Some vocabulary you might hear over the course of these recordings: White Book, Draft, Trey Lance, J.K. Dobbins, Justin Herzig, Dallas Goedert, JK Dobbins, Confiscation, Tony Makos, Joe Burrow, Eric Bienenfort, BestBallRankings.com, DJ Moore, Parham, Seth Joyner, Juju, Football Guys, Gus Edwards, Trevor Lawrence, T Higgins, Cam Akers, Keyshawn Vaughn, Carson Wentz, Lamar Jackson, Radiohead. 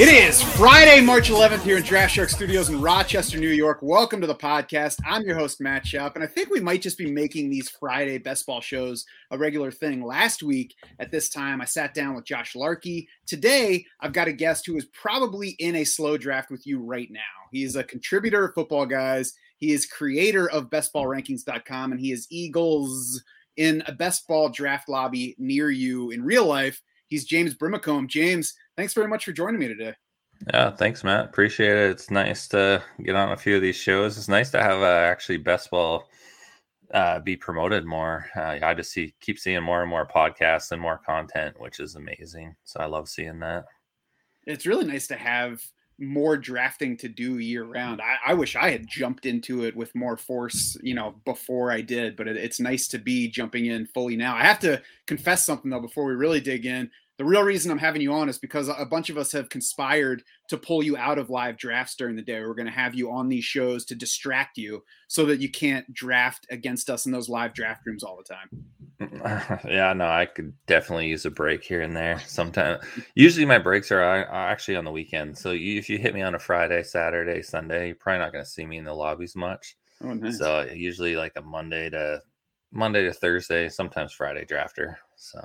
It is Friday, March 11th here in Draft Shark Studios in Rochester, New York. Welcome to the podcast. I'm your host, Matt Schaub, and I think we might just be making these Friday best ball shows a regular thing. Last week at this time, I sat down with Josh Larkey. Today, I've got a guest who is probably in a slow draft with you right now. He is a contributor of Football Guys. He is creator of BestBallRankings.com, and he is Eagles in a best ball draft lobby near you in real life. He's James Brimacombe. James, thanks very much for joining me today. Thanks, Matt. Appreciate it. It's nice to get on a few of these shows. It's nice to have actually best ball be promoted more. I just keep seeing more and more podcasts and more content, which is amazing. So I love seeing that. It's really nice to have more drafting to do year round. I wish I had jumped into it with more force, before I did, but it's nice to be jumping in fully now. I have to confess something though, before we really dig in. The real reason I'm having you on is because a bunch of us have conspired to pull you out of live drafts during the day. We're going to have you on these shows to distract you so that you can't draft against us in those live draft rooms all the time. Yeah, no, I could definitely use a break here and there sometimes. Usually my breaks are actually on the weekend. So if you hit me on a Friday, Saturday, Sunday, you're probably not going to see me in the lobbies much. Oh, nice. So usually like a Monday to Thursday, sometimes Friday drafter. So.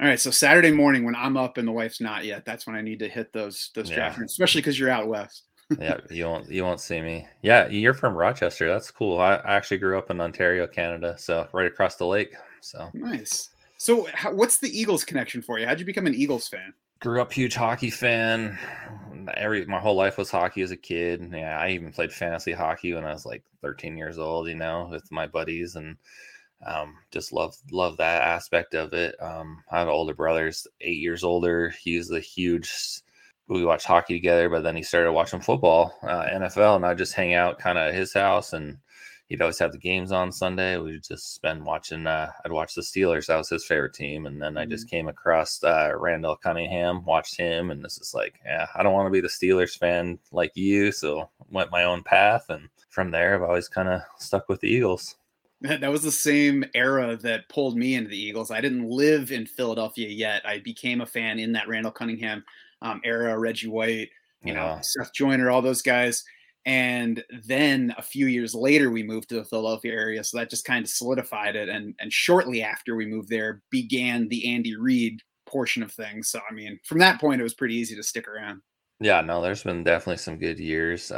All right, so Saturday morning when I'm up and the wife's not yet, that's when I need to hit those draft rooms, especially because you're out west. Yeah, you won't see me. Yeah, you're from Rochester. That's cool. I actually grew up in Ontario, Canada, so right across the lake. So nice. So what's the Eagles connection for you? How'd you become an Eagles fan? Grew up huge hockey fan. My whole life was hockey as a kid. Yeah, I even played fantasy hockey when I was like 13 years old. With my buddies and. Just love that aspect of it. I have an older brother, 8 years older. He's a huge. We watched hockey together, but then he started watching football, NFL, and I just hang out kind of at his house, and he'd always have the games on Sunday. We'd just spend watching. I'd watch the Steelers. That was his favorite team, and then I just came across Randall Cunningham, watched him, and this is like, yeah, I don't want to be the Steelers fan like you, so went my own path, and from there, I've always kind of stuck with the Eagles. That was the same era that pulled me into the Eagles. I didn't live in Philadelphia yet. I became a fan in that Randall Cunningham era, Reggie White, Seth Joyner, all those guys. And then a few years later, we moved to the Philadelphia area. So that just kind of solidified it. And shortly after we moved there began the Andy Reid portion of things. So, from that point, it was pretty easy to stick around. Yeah, no, there's been definitely some good years.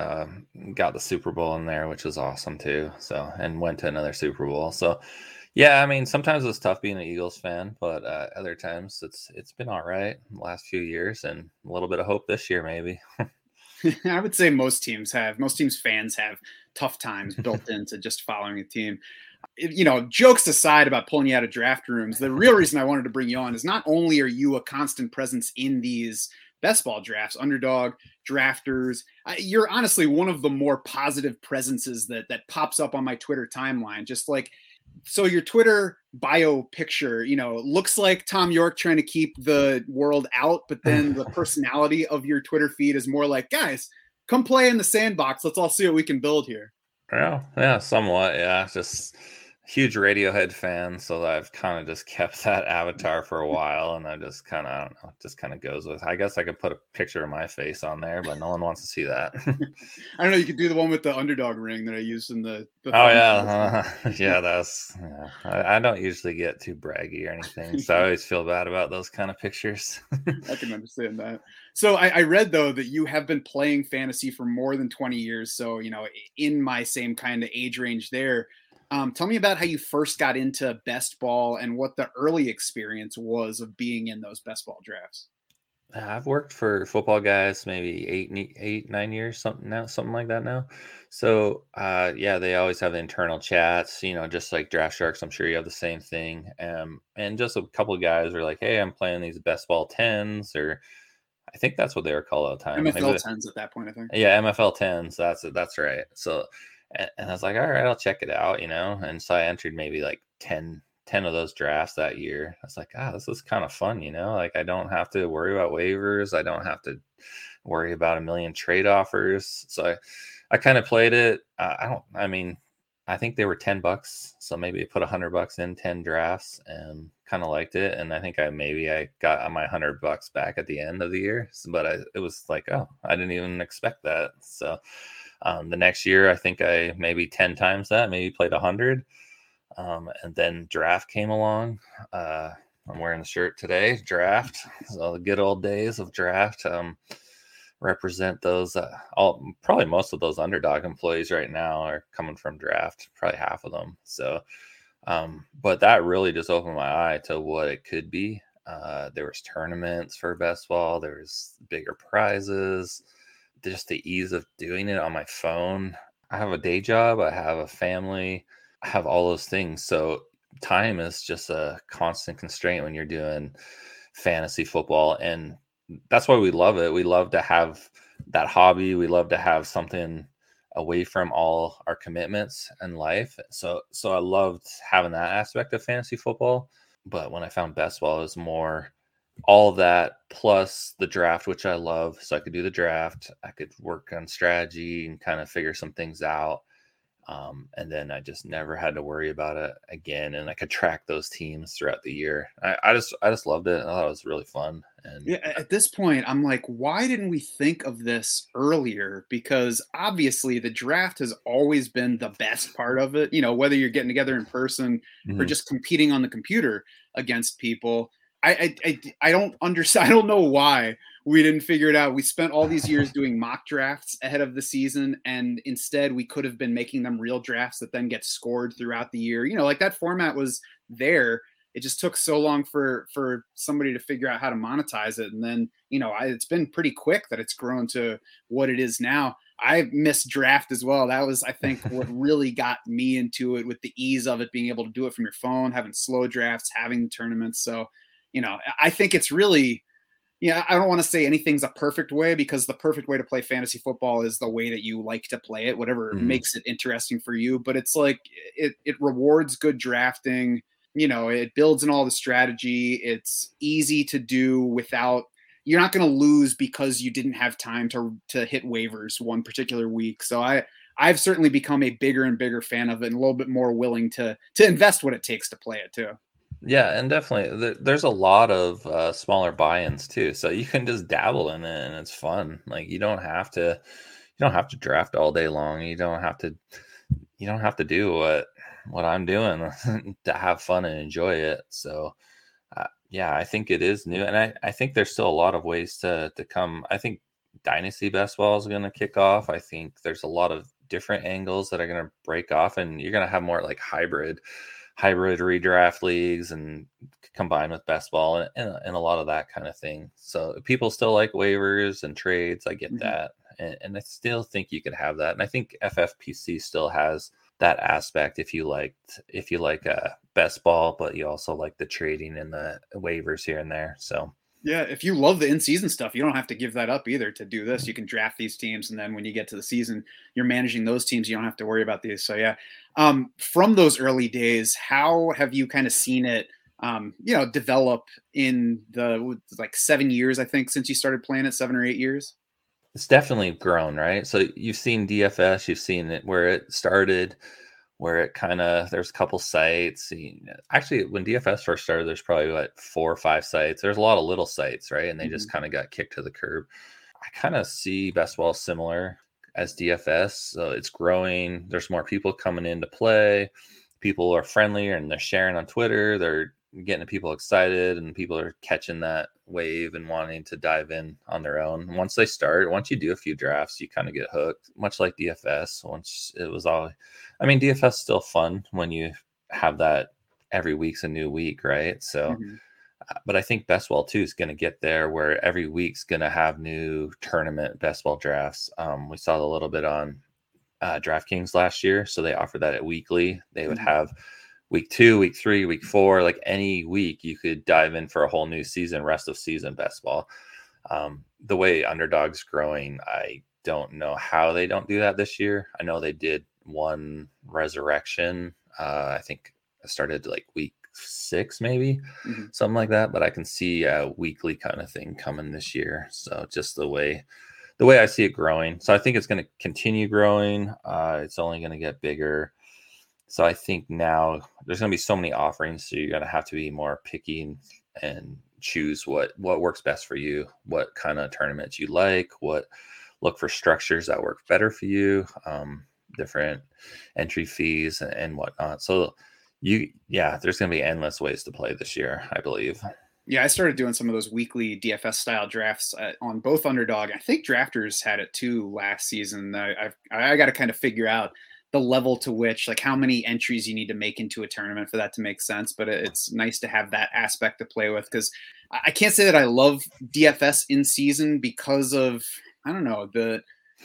Got the Super Bowl in there, which was awesome too. So, and went to another Super Bowl. So, yeah, sometimes it's tough being an Eagles fan, but other times it's been all right the last few years, and a little bit of hope this year maybe. I would say most teams' fans have tough times built into just following a team. Jokes aside about pulling you out of draft rooms, the real reason I wanted to bring you on is not only are you a constant presence in these best ball drafts, Underdog, Drafters. You're honestly one of the more positive presences that pops up on my Twitter timeline. Just like, so your Twitter bio picture, looks like Tom York trying to keep the world out, but then the personality of your Twitter feed is more like, guys, come play in the sandbox. Let's all see what we can build here. Yeah, somewhat. Yeah, just huge Radiohead fan, so I've kind of just kept that avatar for a while, and I just kind of, I don't know, just kind of goes with. I guess I could put a picture of my face on there, but no one wants to see that. I don't know. You could do the one with the Underdog ring that I used in the oh yeah, that's. Yeah. I don't usually get too braggy or anything, so I always feel bad about those kind of pictures. I can understand that. So I read though that you have been playing fantasy for more than 20 years, so in my same kind of age range there. Tell me about how you first got into best ball and what the early experience was of being in those best ball drafts. I've worked for Football Guys maybe 9 years, something like that now. So, they always have internal chats, just like Draft Sharks. I'm sure you have the same thing. And just a couple of guys are like, hey, I'm playing these best ball 10s, or I think that's what they were called all the time. MFL 10s at that point, I think. Yeah, MFL 10s. That's right. So. And I was like, all right, I'll check it out, And so I entered maybe like 10 of those drafts that year. I was like, this is kind of fun, I don't have to worry about waivers. I don't have to worry about a million trade offers. So I kind of played it. I think they were $10, so maybe I put $100 in 10 drafts and kind of liked it. And I think I got my $100 back at the end of the year, but it was like, oh, I didn't even expect that. So the next year, I think I maybe 10 times that, maybe played 100. And then draft came along. I'm wearing the shirt today, draft. So the good old days of draft. Represent those probably most of those Underdog employees right now are coming from draft, probably half of them. So but that really just opened my eye to what it could be. There was tournaments for best ball, there's bigger prizes, just the ease of doing it on my phone. I have a day job, I have a family, I have all those things. So time is just a constant constraint when you're doing fantasy football, and that's why we love it. We love to have that hobby. We love to have something away from all our commitments and life. So I loved having that aspect of fantasy football. But when I found best ball, it was more all that plus the draft, which I love. So I could do the draft. I could work on strategy and kind of figure some things out. And then I just never had to worry about it again. And I could track those teams throughout the year. I just loved it. I thought it was really fun. And yeah, at this point, I'm like, why didn't we think of this earlier? Because obviously the draft has always been the best part of it. You know, whether you're getting together in person or just competing on the computer against people. I don't understand. I don't know why we didn't figure it out. We spent all these years doing mock drafts ahead of the season, and instead we could have been making them real drafts that then get scored throughout the year. You know, like that format was there. It just took so long for somebody to figure out how to monetize it. And then, you know, it's been pretty quick that it's grown to what it is now. I missed draft as well. That was, I think, what really got me into it, with the ease of it, being able to do it from your phone, having slow drafts, having tournaments. So, you know, I think it's really, yeah, I don't want to say anything's a perfect way, because the perfect way to play fantasy football is the way that you like to play it, whatever makes it interesting for you. But it's like, it rewards good drafting. You know, it builds in all the strategy. It's easy to do without, you're not going to lose because you didn't have time to hit waivers one particular week. So I've certainly become a bigger and bigger fan of it, and a little bit more willing to invest what it takes to play it too. Yeah, and definitely there's a lot of smaller buy-ins too, so you can just dabble in it, and it's fun. Like you don't have to draft all day long. You don't have to do what I'm doing to have fun and enjoy it. So yeah, I think it is new, and I think there's still a lot of ways to come. I think Dynasty Best Ball is going to kick off. I think there's a lot of different angles that are going to break off, and you're going to have more like hybrid redraft leagues and combined with best ball and a lot of that kind of thing. So people still like waivers and trades. I get that. And I still think you could have that. And I think FFPC still has that aspect. If you like best ball, but you also like the trading and the waivers here and there. So yeah, if you love the in-season stuff, you don't have to give that up either to do this. You can draft these teams, and then when you get to the season, you're managing those teams. You don't have to worry about these. So, yeah, from those early days, how have you kind of seen it, develop in the like 7 years, I think, since you started playing it, 7 or 8 years? It's definitely grown, right? So you've seen DFS, you've seen it where it started, where it kind of, there's a couple sites. Actually, when DFS first started, there's probably like 4 or 5 sites. There's a lot of little sites, right? And they just kind of got kicked to the curb. I kind of see best ball similar as DFS. So it's growing. There's more people coming into play. People are friendlier, and they're sharing on Twitter. They're getting people excited, and people are catching that wave and wanting to dive in on their own. Once they start, once you do a few drafts, you kind of get hooked, much like DFS. Once it was all, I mean, DFS is still fun when you have that every week's a new week, right? So, but I think best ball too is going to get there, where every week's going to have new tournament best ball drafts. We saw a little bit on DraftKings last year, so they offered that at weekly. They would have week 2, week 3, week 4, like any week you could dive in for a whole new season, rest of season best ball. The way Underdog's growing, I don't know how they don't do that this year. I know they did one resurrection. I think I started like week 6, maybe something like that, but I can see a weekly kind of thing coming this year. So just the way the way I see it growing. So I think it's going to continue growing. It's only going to get bigger. So I think now there's going to be so many offerings. So you're going to have to be more picky and choose what works best for you, what kind of tournaments you like, what look for structures that work better for you, different entry fees and whatnot. So there's going to be endless ways to play this year, I believe. Yeah, I started doing some of those weekly DFS style drafts on both Underdog. I think Drafters had it too last season. I got to kind of figure out the level to which, like, how many entries you need to make into a tournament for that to make sense. But it's nice to have that aspect to play with, because I can't say that I love DFS in season because of, I don't know,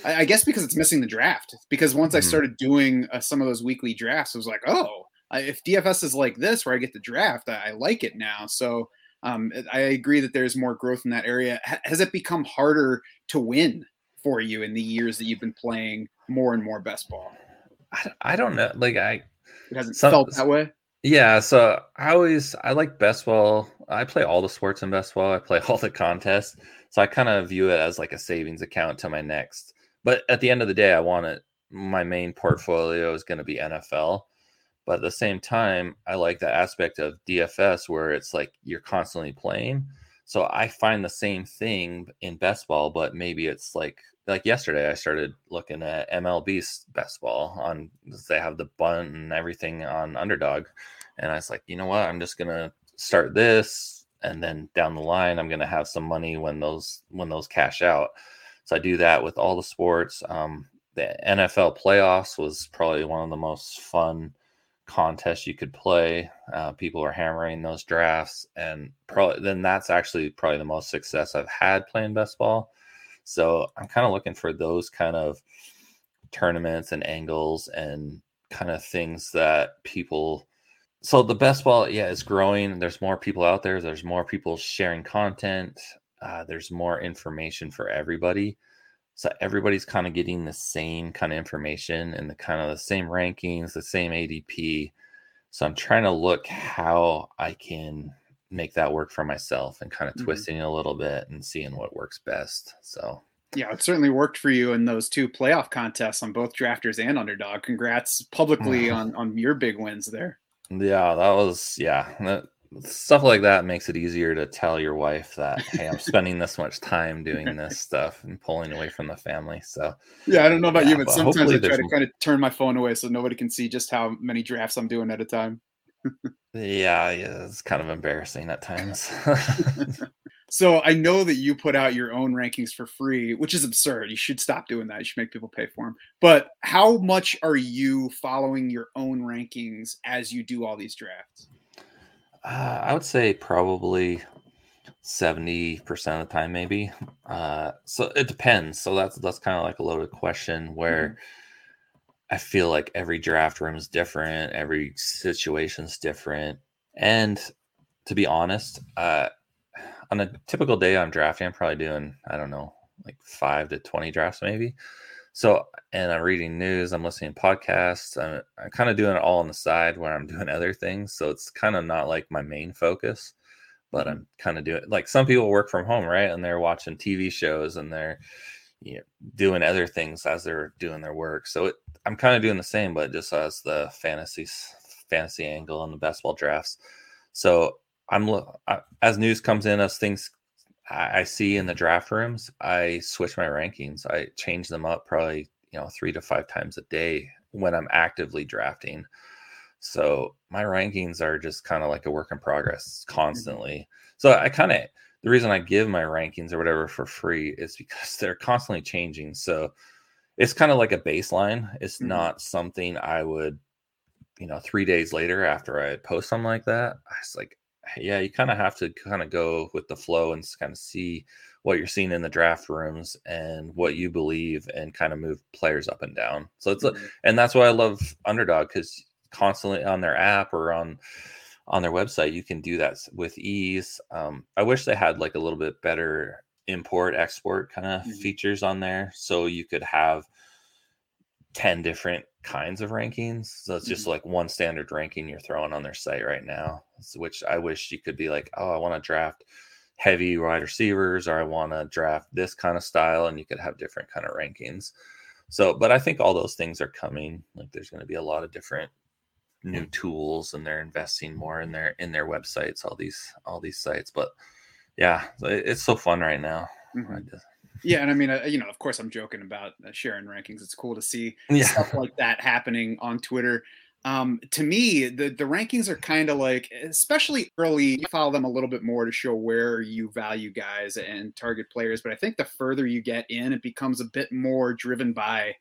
I guess because it's missing the draft. Because once I started doing some of those weekly drafts, I was like, oh, if DFS is like this where I get the draft, I like it now. So I agree that there's more growth in that area. Has it become harder to win for you in the years that you've been playing more and more best ball? I don't know. It hasn't felt that way. Yeah. So I like best ball. I play all the sports in best ball. I play all the contests. So I kind of view it as like a savings account to my next. But at the end of the day, I want it. My main portfolio is going to be NFL. But at the same time, I like the aspect of DFS where it's like you're constantly playing. So I find the same thing in best ball, but maybe it's like yesterday, I started looking at MLB's best ball on, they have the bun and everything on Underdog. And I was like, you know what? I'm just going to start this. And then down the line, I'm going to have some money when those cash out. So I do that with all the sports. The NFL playoffs was probably one of the most fun contests you could play. People are hammering those drafts, and that's actually probably the most success I've had playing best ball. So I'm kind of looking for those kind of tournaments and angles and kind of things that people. So the best ball, is growing. There's more people out there. There's more people sharing content. There's more information for everybody. So everybody's kind of getting the same kind of information and the kind of the same rankings, the same ADP. So I'm trying to look how I can make that work for myself and kind of twisting it a little bit and seeing what works best. So yeah, it certainly worked for you in those two playoff contests on both Drafters and Underdog. Congrats publicly on your big wins there. Yeah, stuff like that makes it easier to tell your wife that, hey, I'm spending this much time doing this stuff and pulling away from the family. So yeah, I don't know about you, but sometimes I try to kind of turn my phone away so nobody can see just how many drafts I'm doing at a time. Yeah, it's kind of embarrassing at times. So I know that you put out your own rankings for free, which is absurd. You should stop doing that. You should make people pay for them. But how much are you following your own rankings as you do all these drafts? I would say probably 70% of the time, maybe. So it depends. So that's kind of like a loaded question where I feel like every draft room is different. Every situation's different. And to be honest, on a typical day I'm drafting, I'm probably doing, I don't know, like 5 to 20 drafts maybe. So, and I'm reading news, I'm listening to podcasts. I'm kind of doing it all on the side where I'm doing other things. So it's kind of not like my main focus, but I'm kind of doing, like, some people work from home, right? And they're watching TV shows and they're doing other things as they're doing their work. So I'm kind of doing the same, but just as the fantasy angle and the best ball drafts. So as news comes in, as things I see in the draft rooms, I switch my rankings. I change them up probably 3 to 5 times a day when I'm actively drafting. So my rankings are just kind of like a work in progress constantly. So I kind of, the reason I give my rankings or whatever for free is because they're constantly changing. So it's kind of like a baseline. It's not something I would, 3 days later after I post something like that, I was like, yeah, you kind of have to kind of go with the flow and kind of see what you're seeing in the draft rooms and what you believe and kind of move players up and down. So it's, and that's why I love Underdog, because constantly on their app or on their website, you can do that with ease. I wish they had like a little bit better import export kind of features on there. So you could have 10 different kinds of rankings. So it's just like one standard ranking you're throwing on their site right now, which I wish you could be like, oh, I want to draft heavy wide receivers, or I want to draft this kind of style, and you could have different kind of rankings. So, but I think all those things are coming. Like, there's going to be a lot of different new tools, and they're investing more in their websites, all these sites. But yeah, it's so fun right now. Mm-hmm. Yeah, and I mean, of course, I'm joking about sharing rankings. It's cool to see stuff like that happening on Twitter. To me, the rankings are kind of like, especially early, you follow them a little bit more to show where you value guys and target players. But I think the further you get in, it becomes a bit more driven by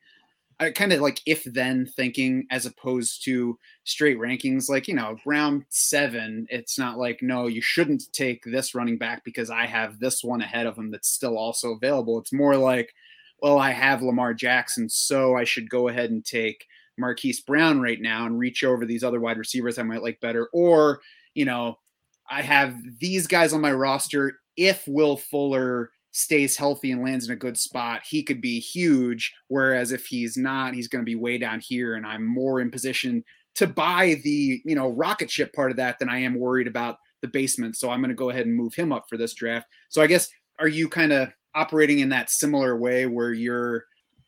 kind of like if-then thinking as opposed to straight rankings. Like, round 7, it's not like, no, you shouldn't take this running back because I have this one ahead of him that's still also available. It's more like, well, I have Lamar Jackson, so I should go ahead and take Marquise Brown right now and reach over these other wide receivers I might like better. Or, I have these guys on my roster. If Will Fuller stays healthy and lands in a good spot, he could be huge. Whereas if he's not, he's going to be way down here, and I'm more in position to buy the, rocket ship part of that than I am worried about the basement. So I'm going to go ahead and move him up for this draft. So I guess, are you kind of operating in that similar way where you're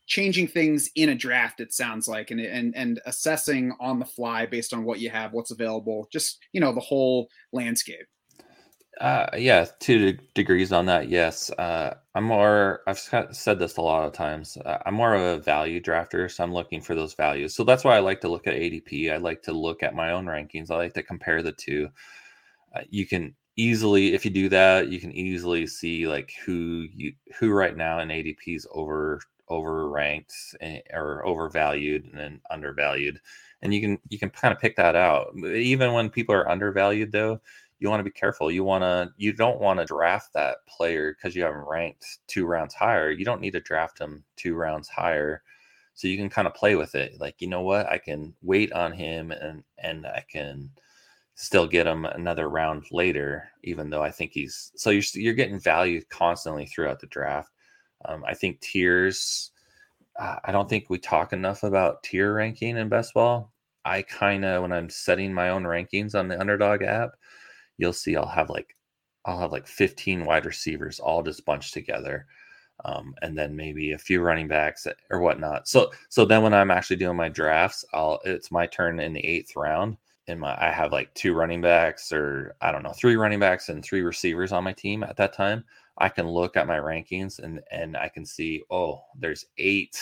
changing things in a draft, it sounds like, and assessing on the fly based on what you have, what's available, just, the whole landscape? Yeah, 2 degrees on that. Yes. I've said this a lot of times. I'm more of a value drafter, so I'm looking for those values. So that's why I like to look at ADP. I like to look at my own rankings. I like to compare the two. You can easily, if you do that, you can easily see like who right now in ADP is overranked or overvalued and then undervalued, and you can kind of pick that out. Even when people are undervalued, though, you want to be careful. You don't want to draft that player because you haven't ranked 2 rounds higher. You don't need to draft him 2 rounds higher, so you can kind of play with it. Like, you know what, I can wait on him and I can still get him another round later, even though I think he's so you're getting value constantly throughout the draft. I think tiers, I don't think we talk enough about tier ranking in best ball. I kind of, when I'm setting my own rankings on the Underdog app, you'll see I'll have like 15 wide receivers all just bunched together. And then maybe a few running backs or whatnot. So then when I'm actually doing my drafts, it's my turn in the 8th round. And I have like 2 running backs, or I don't know, 3 running backs and 3 receivers on my team at that time. I can look at my rankings and I can see, oh, there's eight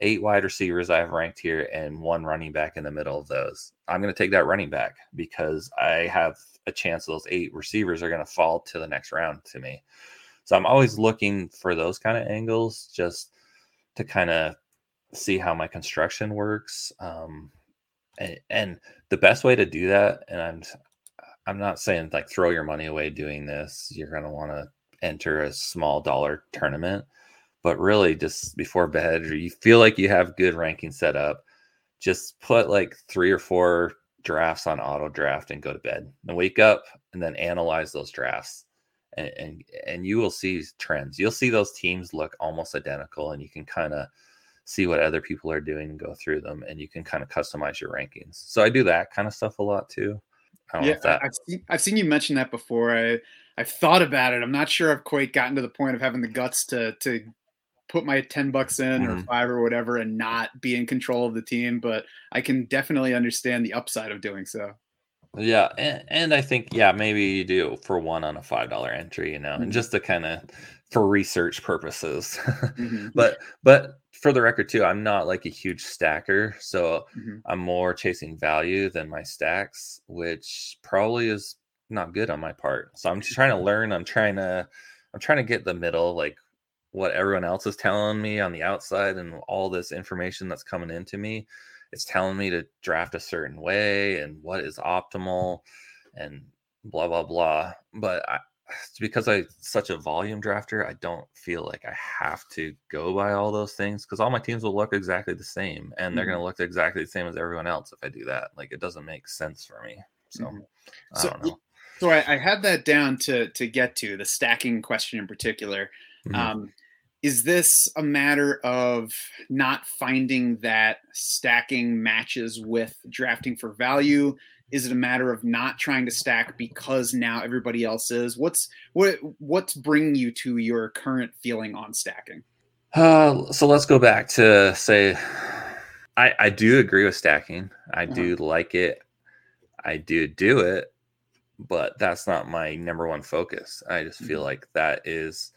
wide receivers I have ranked here and 1 running back in the middle of those. I'm going to take that running back because I have a chance those 8 receivers are going to fall to the next round to me. So I'm always looking for those kind of angles just to kind of see how my construction works. And the best way to do that, and I'm not saying like throw your money away doing this. You're going to want to enter a small dollar tournament, but really just before bed, or you feel like you have good ranking set up, just put like 3 or 4 drafts on auto draft and go to bed and wake up and then analyze those drafts. And you will see trends. You'll see those teams look almost identical, and you can kind of see what other people are doing and go through them, and you can kind of customize your rankings. So I do that kind of stuff a lot too. I've seen you mention that before. I've thought about it. I'm not sure I've quite gotten to the point of having the guts to put my $10 in or $5 or whatever and not be in control of the team, but I can definitely understand the upside of doing so. Yeah. And I think, yeah, maybe you do for one on a $5 entry, and just to kind of for research purposes, but for the record too, I'm not like a huge stacker. So I'm more chasing value than my stacks, which probably is not good on my part. So I'm just trying to learn. I'm trying to get the middle, like what everyone else is telling me on the outside, and all this information that's coming into me, it's telling me to draft a certain way and what is optimal and blah, blah, blah. But because I'm such a volume drafter, I don't feel like I have to go by all those things, because all my teams will look exactly the same, and they're going to look exactly the same as everyone else. If I do that, like, it doesn't make sense for me. So I don't know. So I had that down to get to the stacking question in particular. Is this a matter of not finding that stacking matches with drafting for value? Is it a matter of not trying to stack because now everybody else is? What's bringing you to your current feeling on stacking? So let's go back to say, I do agree with stacking. I do like it. I do it, but that's not my number one focus. I just feel like that is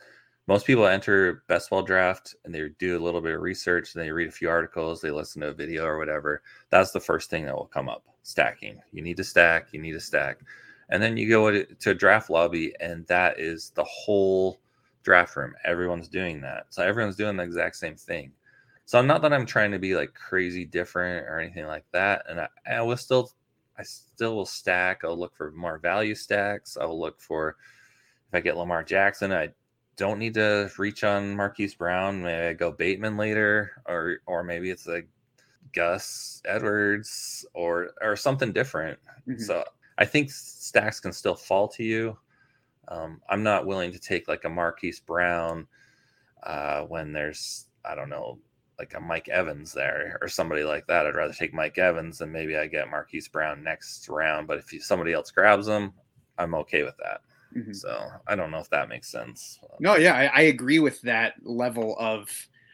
most people enter best ball draft and they do a little bit of research and they read a few articles, they listen to a video or whatever. That's the first thing that will come up. Stacking. You need to stack. And then you go to a draft lobby and that is the whole draft room. Everyone's doing that. So everyone's doing the exact same thing. So not that I'm trying to be like crazy different or anything like that. And I still will stack. I'll look for more value stacks. I'll look for, if I get Lamar Jackson, I don't need to reach on Marquise Brown. Maybe I go Bateman later, or maybe it's like Gus Edwards or something different. Mm-hmm. So I think stacks can still fall to you. I'm not willing to take like a Marquise Brown when there's, I don't know, like a Mike Evans there or somebody like that. I'd rather take Mike Evans and maybe I get Marquise Brown next round. But if somebody else grabs him, I'm okay with that. Mm-hmm. So I don't know if that makes sense. No, yeah, I agree with that level of,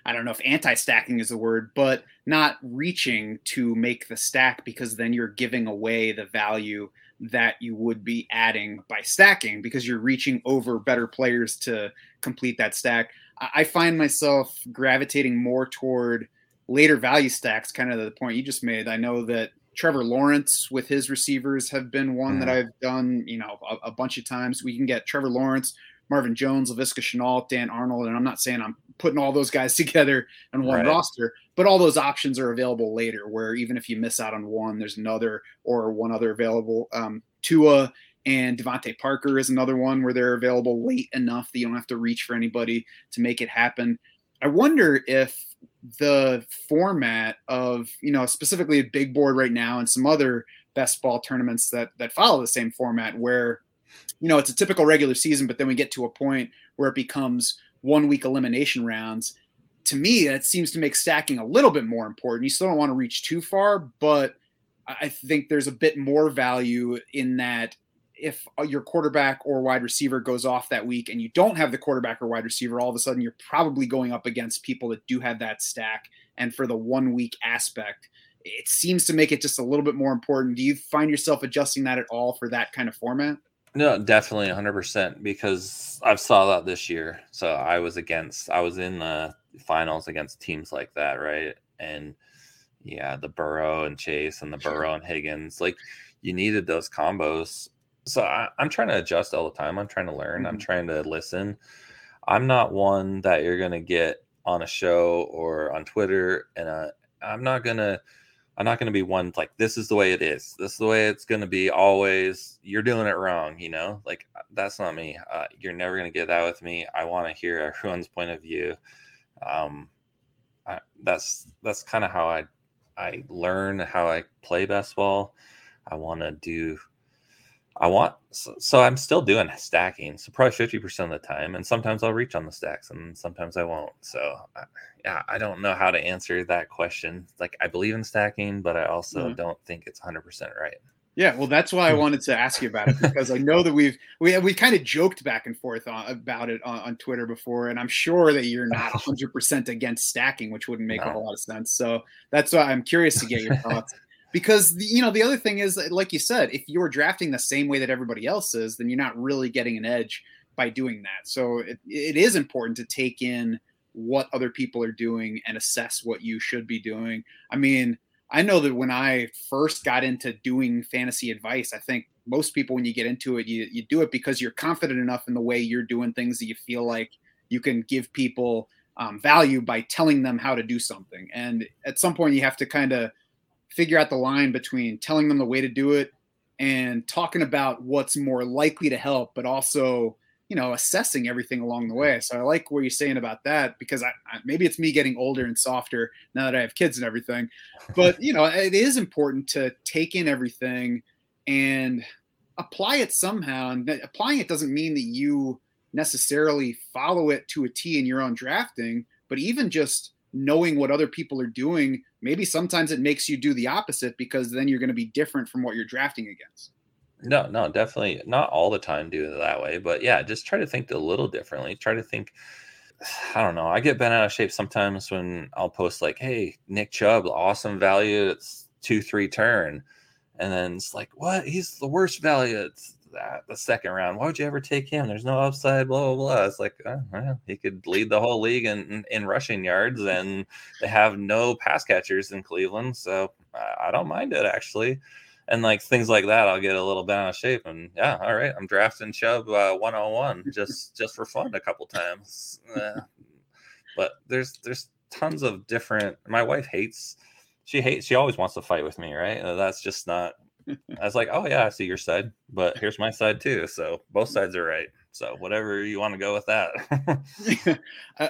I don't know if anti-stacking is the word, but not reaching to make the stack because then you're giving away the value that you would be adding by stacking because you're reaching over better players to complete that stack. I find myself gravitating more toward later value stacks, kind of the point you just made. I know that Trevor Lawrence with his receivers have been one that I've done, a bunch of times. We can get Trevor Lawrence, Marvin Jones, Laviska Shenault, Dan Arnold, and I'm not saying I'm putting all those guys together in one roster, but all those options are available later where even if you miss out on one, there's another or one other available. Tua and Devontae Parker is another one where they're available late enough that you don't have to reach for anybody to make it happen. I wonder if the format of, specifically a big board right now and some other best ball tournaments that follow the same format where, it's a typical regular season, but then we get to a point where it becomes 1 week elimination rounds. To me, that seems to make stacking a little bit more important. You still don't want to reach too far, but I think there's a bit more value in that if your quarterback or wide receiver goes off that week and you don't have the quarterback or wide receiver, all of a sudden you're probably going up against people that do have that stack. And for the 1 week aspect, it seems to make it just a little bit more important. Do you find yourself adjusting that at all for that kind of format? No, definitely 100% because I've saw that this year. So I was in the finals against teams like that. Right. And yeah, the Burrow and Chase and the Burrow and Higgins, like you needed those combos. So I'm trying to adjust all the time. I'm trying to learn. Mm-hmm. I'm trying to listen. I'm not one that you're going to get on a show or on Twitter. And I'm not going to be one like, this is the way it is. This is the way it's going to be always. You're doing it wrong, Like, that's not me. You're never going to get that with me. I want to hear everyone's point of view. That's kind of how I learn how I play best ball. So I'm still doing stacking. So probably 50% of the time. And sometimes I'll reach on the stacks and sometimes I won't. So I don't know how to answer that question. Like I believe in stacking, but I also don't think it's 100% right. Yeah. Well, that's why I wanted to ask you about it because I know that we kind of joked back and forth about it on Twitter before. And I'm sure that you're not 100% against stacking, which wouldn't make a whole lot of sense. So that's why I'm curious to get your thoughts. Because, the other thing is, like you said, if you're drafting the same way that everybody else is, then you're not really getting an edge by doing that. So it is important to take in what other people are doing and assess what you should be doing. I mean, I know that when I first got into doing fantasy advice, I think most people, when you get into it, you do it because you're confident enough in the way you're doing things that you feel like you can give people value by telling them how to do something. And at some point, you have to kind of figure out the line between telling them the way to do it and talking about what's more likely to help, but also, assessing everything along the way. So I like what you're saying about that because maybe it's me getting older and softer now that I have kids and everything, but it is important to take in everything and apply it somehow. And applying it doesn't mean that you necessarily follow it to a T in your own drafting, but even just knowing what other people are doing, maybe sometimes it makes you do the opposite because then you're going to be different from what you're drafting against. No, definitely not all the time do it that way. But yeah, just try to think a little differently. Try to think, I don't know. I get bent out of shape sometimes when I'll post like, hey, Nick Chubb, awesome value. It's 2-3 turn. And then it's like, what? He's the worst value. It's that the second round. Why would you ever take him? There's no upside, blah, blah, blah. It's like, oh, well, he could lead the whole league in rushing yards, and they have no pass catchers in Cleveland. So I don't mind it, actually. And like things like that, I'll get a little bent out of shape. And yeah, all right, I'm drafting Chubb 101 just for fun a couple times. But there's tons of different. My wife hates. She always wants to fight with me, right? That's just not. I was like, oh yeah, I see your side, but here's my side too. So both sides are right. So whatever you want to go with that.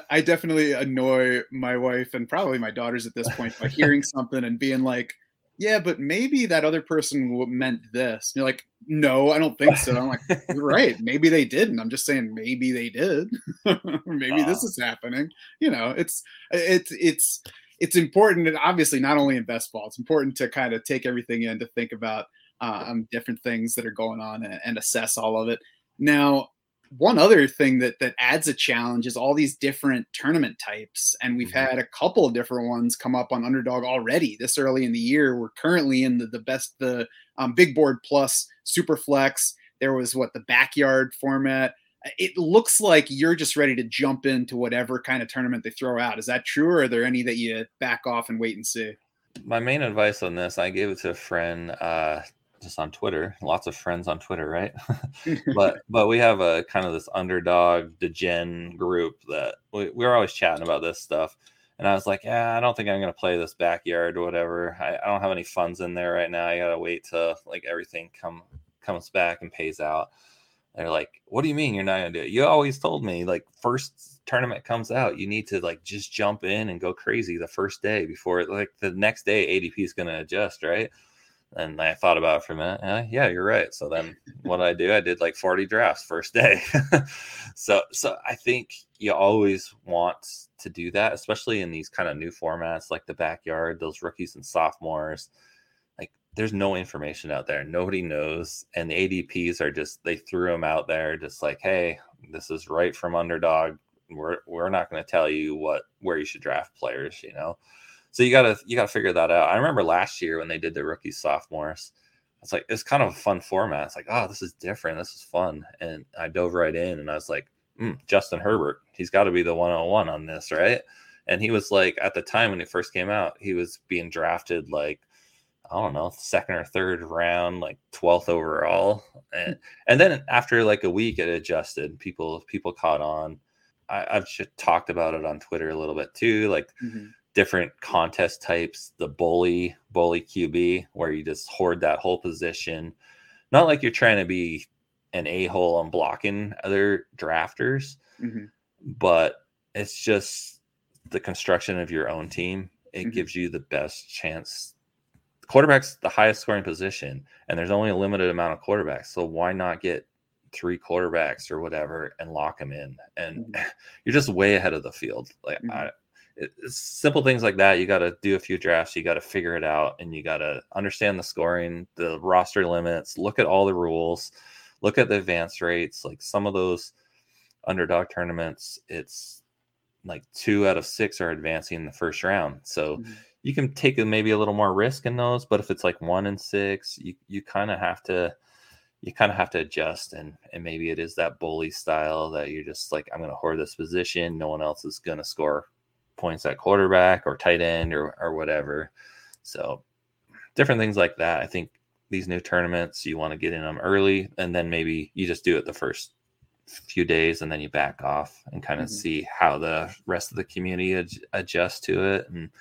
I definitely annoy my wife and probably my daughters at this point by hearing something and being like, yeah, but maybe that other person meant this. And you're like, no, I don't think so. I'm like, you're right. Maybe they didn't. I'm just saying, maybe they did. Maybe this is happening. You know, it's important, and obviously not only in best ball, it's important to kind of take everything in to think about different things that are going on and assess all of it. Now, one other thing that adds a challenge is all these different tournament types. And we've had a couple of different ones come up on Underdog already this early in the year. We're currently in the Big Board Plus Super Flex. There was the backyard format. It looks like you're just ready to jump into whatever kind of tournament they throw out. Is that true? Or are there any that you back off and wait and see? My main advice on this, I gave it to a friend, just on Twitter, lots of friends on Twitter, right? but we have a kind of this Underdog degen group that we're always chatting about this stuff. And I was like, yeah, I don't think I'm going to play this backyard or whatever. I don't have any funds in there right now. I got to wait till like everything comes back and pays out. They're like, what do you mean you're not going to do it? You always told me like first tournament comes out, you need to like just jump in and go crazy the first day before like the next day ADP is going to adjust, right? And I thought about it for a minute. Yeah, you're right. So then what did I do? I did like 40 drafts first day. So I think you always want to do that, especially in these kind of new formats like the backyard, those rookies and sophomores. Like there's no information out there. Nobody knows. And the ADPs are just, they threw them out there just like, hey, this is right from Underdog. We're not going to tell you where you should draft players, you know? So you gotta figure that out. I remember last year when they did the rookie sophomores, it's like, it's kind of a fun format. It's like, oh, this is different. This is fun. And I dove right in and I was like, Justin Herbert, he's got to be the 101 on this, right? And he was like, at the time when it first came out, he was being drafted like, I don't know, second or third round, like 12th overall. And then after like a week, it adjusted. People caught on. I've just talked about it on Twitter a little bit too. Like, different contest types, the bully QB, where you just hoard that whole position. Not like you're trying to be an a-hole and blocking other drafters, but it's just the construction of your own team. It gives you the best chance. Quarterback's the highest scoring position, and there's only a limited amount of quarterbacks. So why not get 3 quarterbacks or whatever and lock them in? And you're just way ahead of the field. Like it's simple things like that. You got to do a few drafts. You got to figure it out, and you got to understand the scoring, the roster limits, look at all the rules, look at the advance rates. Like some of those Underdog tournaments, it's like 2 out of 6 are advancing in the first round. So you can take maybe a little more risk in those, but if it's like 1 in 6, you kind of have to adjust, and maybe it is that bully style that you're just like, I'm going to hoard this position. No one else is going to score points at quarterback or tight end or whatever. So different things like that. I think these new tournaments, you want to get in them early, and then maybe you just do it the first few days and then you back off and kind of see how the rest of the community adjusts to it and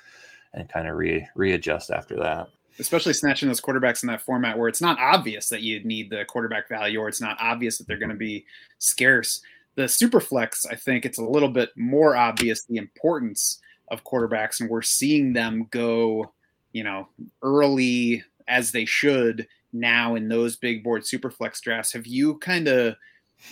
kind of readjust after that. Especially snatching those quarterbacks in that format where it's not obvious that you'd need the quarterback value, or it's not obvious that they're going to be scarce. The Superflex, I think it's a little bit more obvious the importance of quarterbacks, and we're seeing them go, early as they should now in those big board Superflex drafts. Have you kind of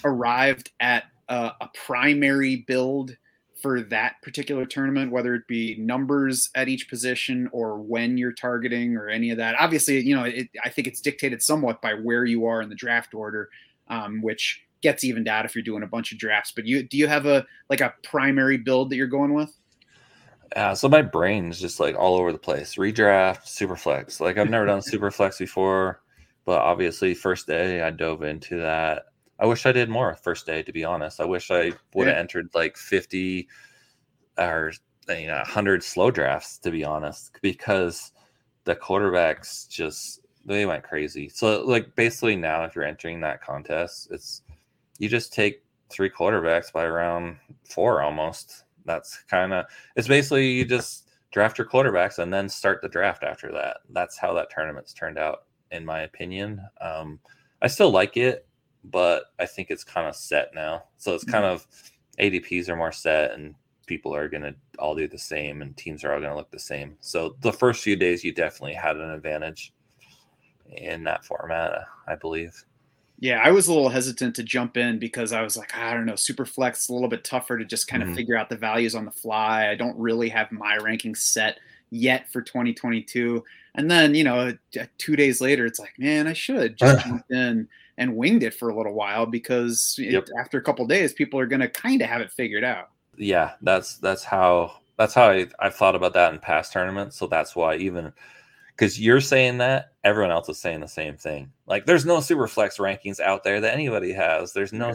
arrived at a primary build for that particular tournament, whether it be numbers at each position or when you're targeting or any of that? Obviously, you know, I think it's dictated somewhat by where you are in the draft order, which gets evened out if you're doing a bunch of drafts. But do you have a primary build that you're going with? So my brain's just like all over the place. Redraft, Superflex. Like I've never done Superflex before, but obviously first day I dove into that. I wish I did more first day, to be honest. I wish I would have entered like 50 or 100 slow drafts, to be honest, because the quarterbacks just, they went crazy. So like basically now if you're entering that contest, it's you just take three quarterbacks by round four almost. That's kind of, it's basically you just draft your quarterbacks and then start the draft after that. That's how that tournament's turned out, in my opinion. I still like it, but I think it's kind of set now. So it's kind of ADPs are more set and people are going to all do the same and teams are all going to look the same. So the first few days you definitely had an advantage in that format, I believe. Yeah, I was a little hesitant to jump in because I was like, I don't know, super flex, a little bit tougher to just kind of figure out the values on the fly. I don't really have my rankings set yet for 2022. And then, 2 days later, it's like, man, I should just jump in and winged it for a little while because after a couple of days, people are going to kind of have it figured out. Yeah, that's how I've thought about that in past tournaments. So that's why even – because you're saying that, everyone else is saying the same thing. Like, there's no Superflex rankings out there that anybody has. There's no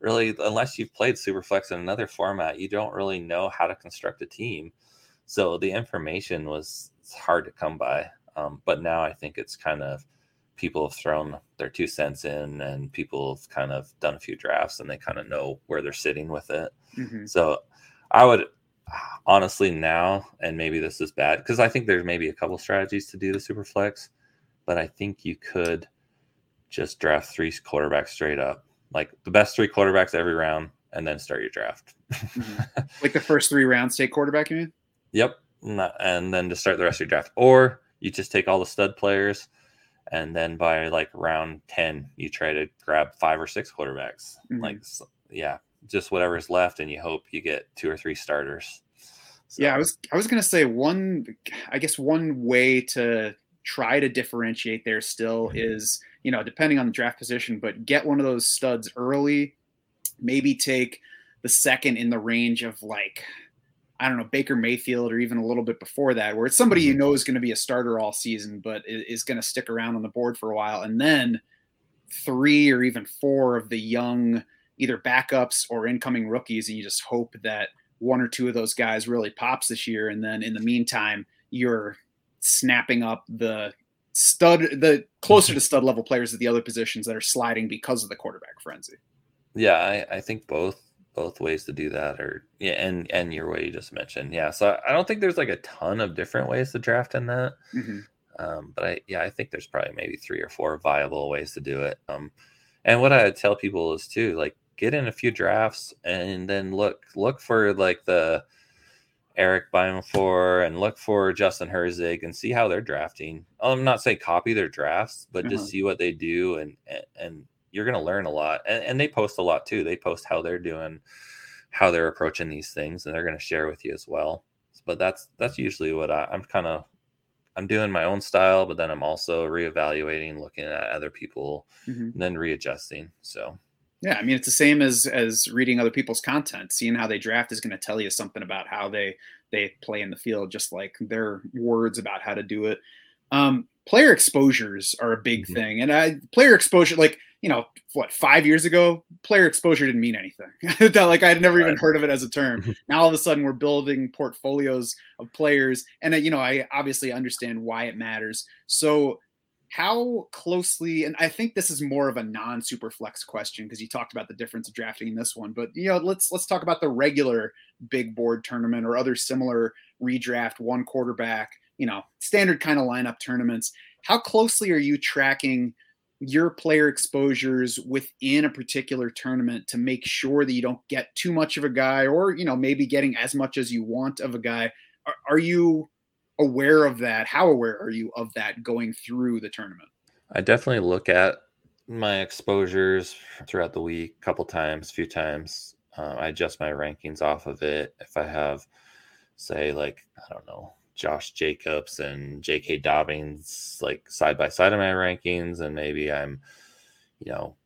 really, unless you've played Superflex in another format, you don't really know how to construct a team. So the information was hard to come by. But now I think it's kind of people have thrown their 2 cents in and people have kind of done a few drafts and they kind of know where they're sitting with it. Mm-hmm. So I would... honestly now, and maybe this is bad because I think there's maybe a couple strategies to do the super flex, but I think you could just draft three quarterbacks straight up, like the best three quarterbacks every round, and then start your draft. Like the first three rounds take quarterback, you mean? Yep. And then just start the rest of your draft, or you just take all the stud players and then by like round 10 you try to grab 5 or 6 quarterbacks. Just whatever's left, and you hope you get 2 or 3 starters. So. Yeah, I was going to say one way to try to differentiate there still is, depending on the draft position, but get one of those studs early, maybe take the second in the range of like, I don't know, Baker Mayfield or even a little bit before that, where it's somebody you know is going to be a starter all season, but is going to stick around on the board for a while. And then 3 or even 4 of the young either backups or incoming rookies, and you just hope that 1 or 2 of those guys really pops this year. And then in the meantime, you're snapping up the closer to stud level players at the other positions that are sliding because of the quarterback frenzy. Yeah, I think both ways to do that and your way you just mentioned. Yeah. So I don't think there's like a ton of different ways to draft in that. Mm-hmm. But I think there's probably maybe 3 or 4 viable ways to do it. And what I tell people is too, like, get in a few drafts and then look for like the Eric Bienenfort and look for Justin Herzig and see how they're drafting. I'm not saying copy their drafts, but just see what they do. And you're going to learn a lot. And they post a lot too. They post how they're doing, how they're approaching these things, and they're going to share with you as well. But that's usually what I'm doing my own style, but then I'm also reevaluating, looking at other people and then readjusting. So. Yeah, I mean, it's the same as reading other people's content. Seeing how they draft is going to tell you something about how they play in the field, just like their words about how to do it. Player exposures are a big thing. And player exposure, like, 5 years ago, player exposure didn't mean anything. Like, I had never even heard of it as a term. Now, all of a sudden, we're building portfolios of players. And, I obviously understand why it matters. So, how closely, and I think this is more of a non-super flex question because you talked about the difference of drafting in this one, but let's talk about the regular big board tournament or other similar redraft, one quarterback, standard kind of lineup tournaments. How closely are you tracking your player exposures within a particular tournament to make sure that you don't get too much of a guy or, maybe getting as much as you want of a guy? Are you aware of that? How aware are you of that going through the tournament? I definitely look at my exposures throughout the week, a few times. I adjust my rankings off of it. If I have, say, like, I don't know, Josh Jacobs and JK Dobbins, like, side by side of my rankings, and maybe I'm, you know,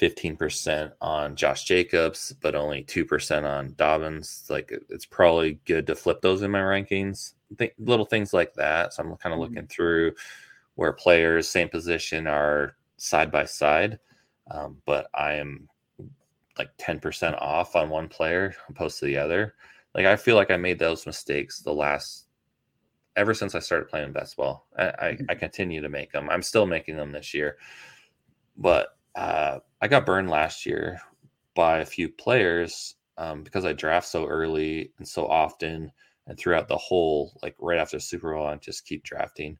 15% on Josh Jacobs, but only 2% on Dobbins. Like, it's probably good to flip those in my rankings. Little things like that. So I'm kind of looking through where players, same position, are side by side. But I am like 10% off on one player opposed to the other. Like, I feel like I made those mistakes ever since I started playing best ball. I continue to make them. I'm still making them this year, but I got burned last year by a few players because I draft so early and so often and throughout the whole, like, right after Super Bowl, I just keep drafting.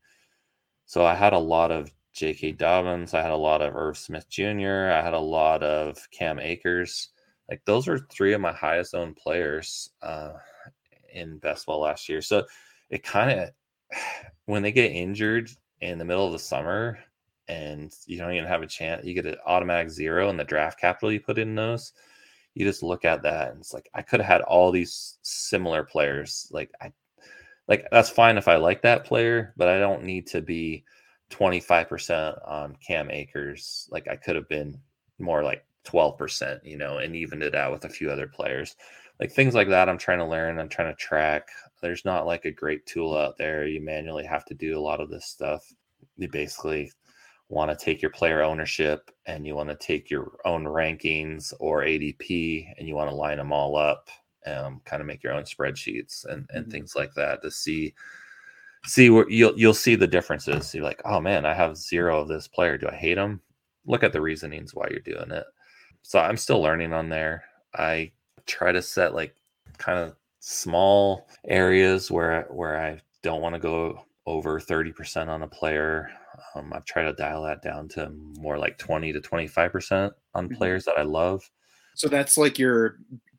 So I had a lot of J.K. Dobbins. I had a lot of Irv Smith Jr. I had a lot of Cam Akers. Like, those were three of my highest owned players in best ball last year. So it kind of, when they get injured in the middle of the summer and you don't even have a chance, you get an automatic zero in the draft capital you put in those. You just look at that and it's like, I could have had all these similar players. Like that's fine if I like that player, but I don't need to be 25% on Cam Akers. Like, I could have been more like 12%, you know, and evened it out with a few other players. Like, things like that I'm trying to learn. I'm trying to track. There's not like a great tool out there. You manually have to do a lot of this stuff. You basically want to take your player ownership and you want to take your own rankings or ADP and you want to line them all up and kind of make your own spreadsheets and things like that to see where you'll see the differences. You're like, oh man, I have zero of this player. Do I hate him? Look at the reasonings why you're doing it. So I'm still learning on there. I try to set like kind of small areas where I don't want to go over 30% on a player. I've tried to dial that down to more like 20 to 25% on players that I love. So that's like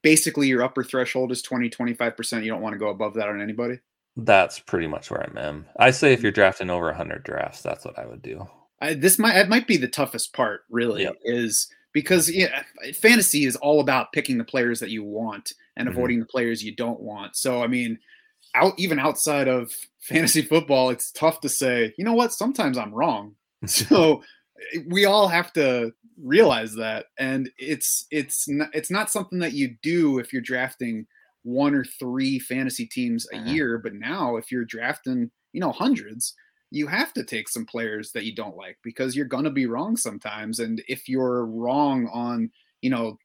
basically your upper threshold is 20, 25%. You don't want to go above that on anybody. That's pretty much where I'm at. I say if you're drafting over 100 drafts, that's what I would do. It might be the toughest part, really, is because fantasy is all about picking the players that you want and avoiding the players you don't want. So, I mean, even outside of fantasy football, it's tough to say, you know what, sometimes I'm wrong. So we all have to realize that. And it's not something that you do if you're drafting one or three fantasy teams a year. But now if you're drafting, you know, hundreds, you have to take some players that you don't like because you're going to be wrong sometimes. And if you're wrong on, you know,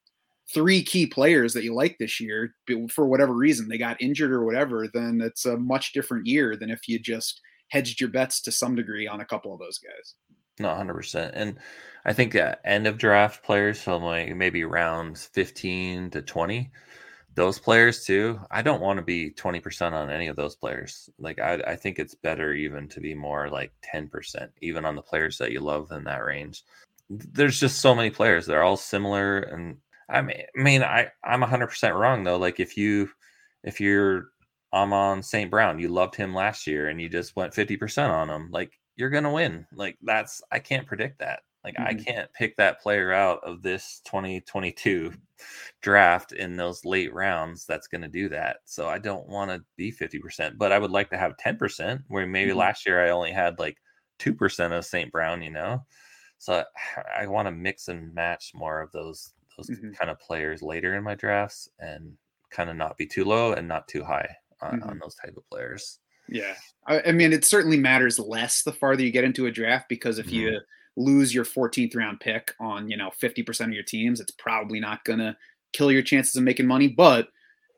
three key players that you like this year, but for whatever reason, they got injured or whatever, then it's a much different year than if you just hedged your bets to some degree on a couple of those guys. No, 100%. And I think that end of draft players, so like maybe rounds 15 to 20, those players too, I don't want to be 20% on any of those players. Like I think it's better even to be more like 10%, even on the players that you love in that range. There's just so many players. They're all similar. And I'm 100% wrong though. Like if you're Amon St. Brown, you loved him last year and you just went 50% on him, like you're going to win. Like I can't predict that. Like I can't pick that player out of this 2022 draft in those late rounds. That's going to do that. So I don't want to be 50%, but I would like to have 10% where maybe last year I only had like 2% of St. Brown, you know? So I want to mix and match more of those kind of players later in my drafts and kind of not be too low and not too high on those type of players. Yeah. I mean, it certainly matters less the farther you get into a draft, because if you lose your 14th round pick on, you know, 50% of your teams, it's probably not going to kill your chances of making money. But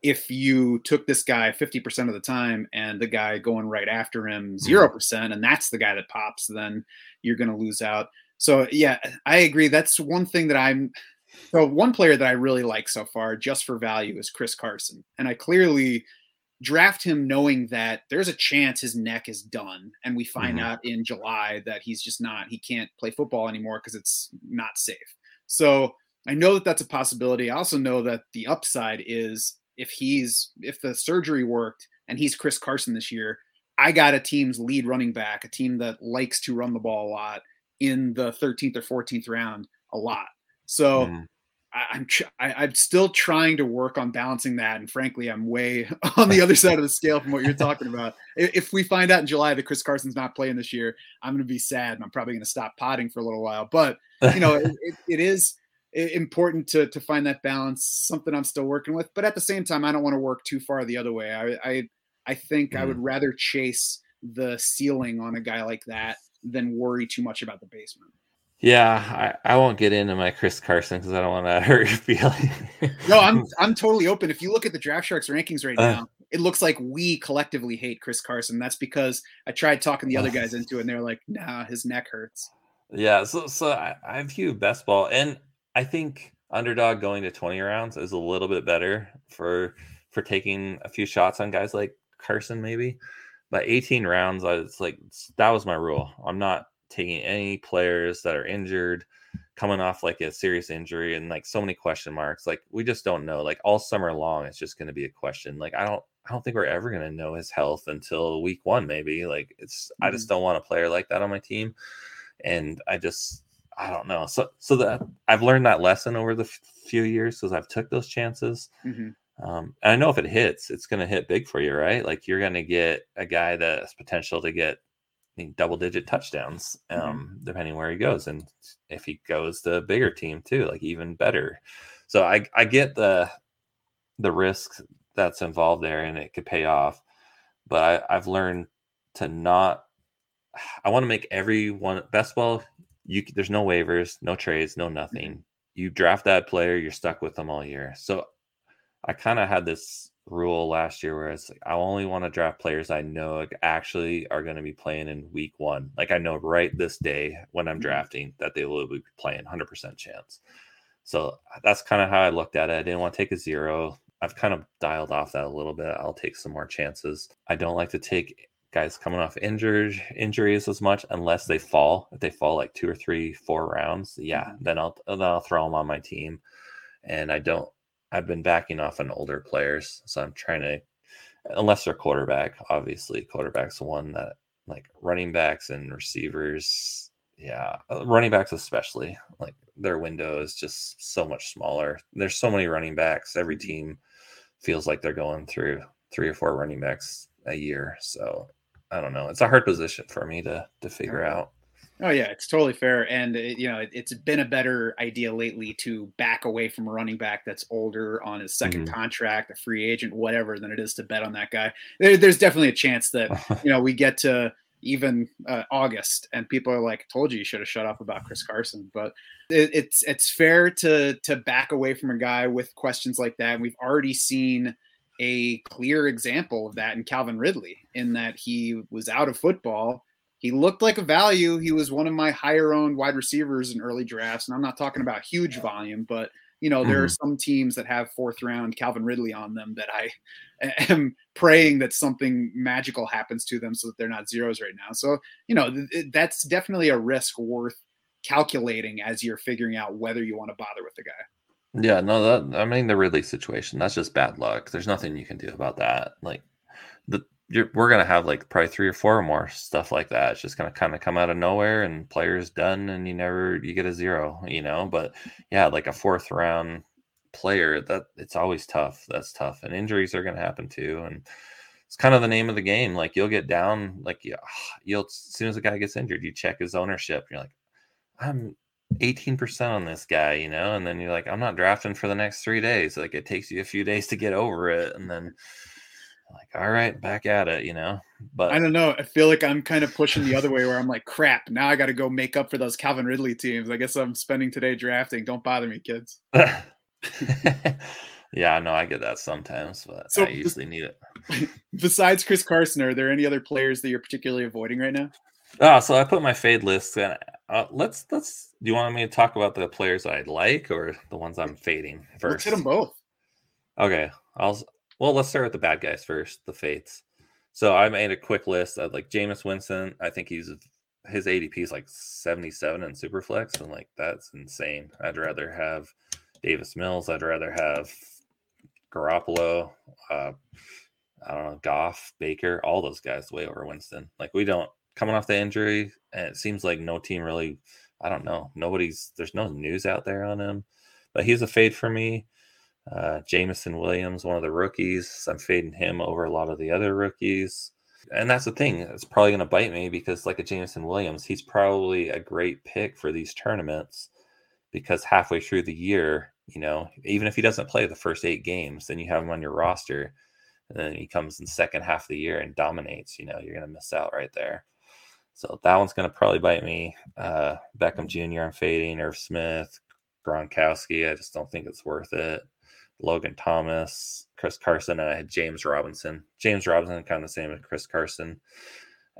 if you took this guy 50% of the time and the guy going right after him 0% and that's the guy that pops, then you're going to lose out. So yeah, I agree. That's one thing that one player that I really like so far, just for value, is Chris Carson. And I clearly draft him knowing that there's a chance his neck is done. And we find out in July that he's just he can't play football anymore because it's not safe. So I know that that's a possibility. I also know that the upside is if the surgery worked and he's Chris Carson this year, I got a team's lead running back, a team that likes to run the ball a lot in the 13th or 14th round a lot. So I'm still trying to work on balancing that. And frankly, I'm way on the other side of the scale from what you're talking about. If we find out in July that Chris Carson's not playing this year, I'm going to be sad and I'm probably going to stop potting for a little while, but you know, it is important to find that balance, something I'm still working with, but at the same time, I don't want to work too far the other way. I think I would rather chase the ceiling on a guy like that than worry too much about the basement. Yeah, I won't get into my Chris Carson because I don't want to hurt your feelings. No, I'm totally open. If you look at the Draft Sharks rankings right now, it looks like we collectively hate Chris Carson. That's because I tried talking the other guys into it, and they're like, "Nah, his neck hurts." Yeah, so I view best ball, and I think Underdog going to 20 rounds is a little bit better for taking a few shots on guys like Carson, maybe. But 18 rounds, it's like that was my rule. I'm not taking any players that are injured, coming off like a serious injury, and like so many question marks. Like we just don't know. Like all summer long, it's just going to be a question. Like I don't think we're ever going to know his health until week one, maybe. Like it's I just don't want a player like that on my team, and I don't know. So that I've learned that lesson over the few years because I've took those chances. Mm-hmm. And I know if it hits, it's going to hit big for you, right? Like you're going to get a guy that has potential to get double-digit touchdowns, depending where he goes, and if he goes to a bigger team too, like even better. So I get the risk that's involved there, and it could pay off. But I've learned to not. I want to make everyone best ball. There's no waivers, no trades, no nothing. Mm-hmm. You draft that player, you're stuck with them all year. So I kind of had this rule last year where it's like, I only want to draft players I know actually are going to be playing in week one. Like I know right this day when I'm drafting that they will be playing 100% chance. So that's kind of how I looked at it. I didn't want to take a zero. I've kind of dialed off that a little bit. I'll take some more chances. I don't like to take guys coming off injuries as much unless they fall. If they fall like 2 or 3, 4 rounds, yeah, then I'll throw them on my team. And I've been backing off on older players, so I'm trying to, unless they're quarterback, obviously quarterback's one that, like running backs and receivers, yeah, running backs especially, like their window is just so much smaller. There's so many running backs. Every team feels like they're going through 3 or 4 running backs a year. So I don't know. It's a hard position for me to figure out. Oh, yeah, it's totally fair. And, it's been a better idea lately to back away from a running back that's older on his second contract, a free agent, whatever, than it is to bet on that guy. There's definitely a chance that, we get to even August and people are like, told you should have shut up about Chris Carson. But it's fair to back away from a guy with questions like that. And we've already seen a clear example of that in Calvin Ridley, in that he was out of football. He looked like a value. He was one of my higher owned wide receivers in early drafts. And I'm not talking about huge volume, but there are some teams that have 4th round Calvin Ridley on them that I am praying that something magical happens to them so that they're not zeros right now. So, that's definitely a risk worth calculating as you're figuring out whether you want to bother with the guy. Yeah, no, the Ridley situation, that's just bad luck. There's nothing you can do about that. Like we're going to have like probably 3 or 4 more stuff like that. It's just going to kind of come out of nowhere and players done and you get a zero, but yeah, like a 4th round player, that it's always tough. That's tough. And injuries are going to happen too. And it's kind of the name of the game. Like you'll get down, like as soon as a guy gets injured, you check his ownership. You're like, I'm 18% on this guy, and then you're like, I'm not drafting for the next 3 days. Like it takes you a few days to get over it. And then, like, all right, back at it, but I don't know. I feel like I'm kind of pushing the other way where I'm like, crap, now I got to go make up for those Calvin Ridley teams. I guess I'm spending today drafting. Don't bother me, kids. Yeah, no, I get that sometimes, but so, I usually need it. Besides Chris Carson, are there any other players that you're particularly avoiding right now? Oh, so I put my fade list. And let's. Do you want me to talk about the players I like or the ones I'm fading first? Let's hit them both. Okay, Well, let's start with the bad guys first, the fades. So I made a quick list of like Jameis Winston. I think his ADP is like 77 in Superflex. And like, that's insane. I'd rather have Davis Mills. I'd rather have Garoppolo. I don't know, Goff, Baker, all those guys way over Winston. Like we don't coming off the injury. And it seems like no team really, I don't know. There's no news out there on him. But he's a fade for me. Jamison Williams, one of the rookies. I'm fading him over a lot of the other rookies. And that's the thing. It's probably going to bite me because like a Jamison Williams, he's probably a great pick for these tournaments because halfway through the year, you know, even if he doesn't play the first 8 games, then you have him on your roster. And then he comes in second half of the year and dominates, you know, you're going to miss out right there. So that one's going to probably bite me. Beckham Jr. I'm fading. Irv Smith, Gronkowski. I just don't think it's worth it. Logan Thomas, Chris Carson, and I had James Robinson. James Robinson, kind of the same as Chris Carson.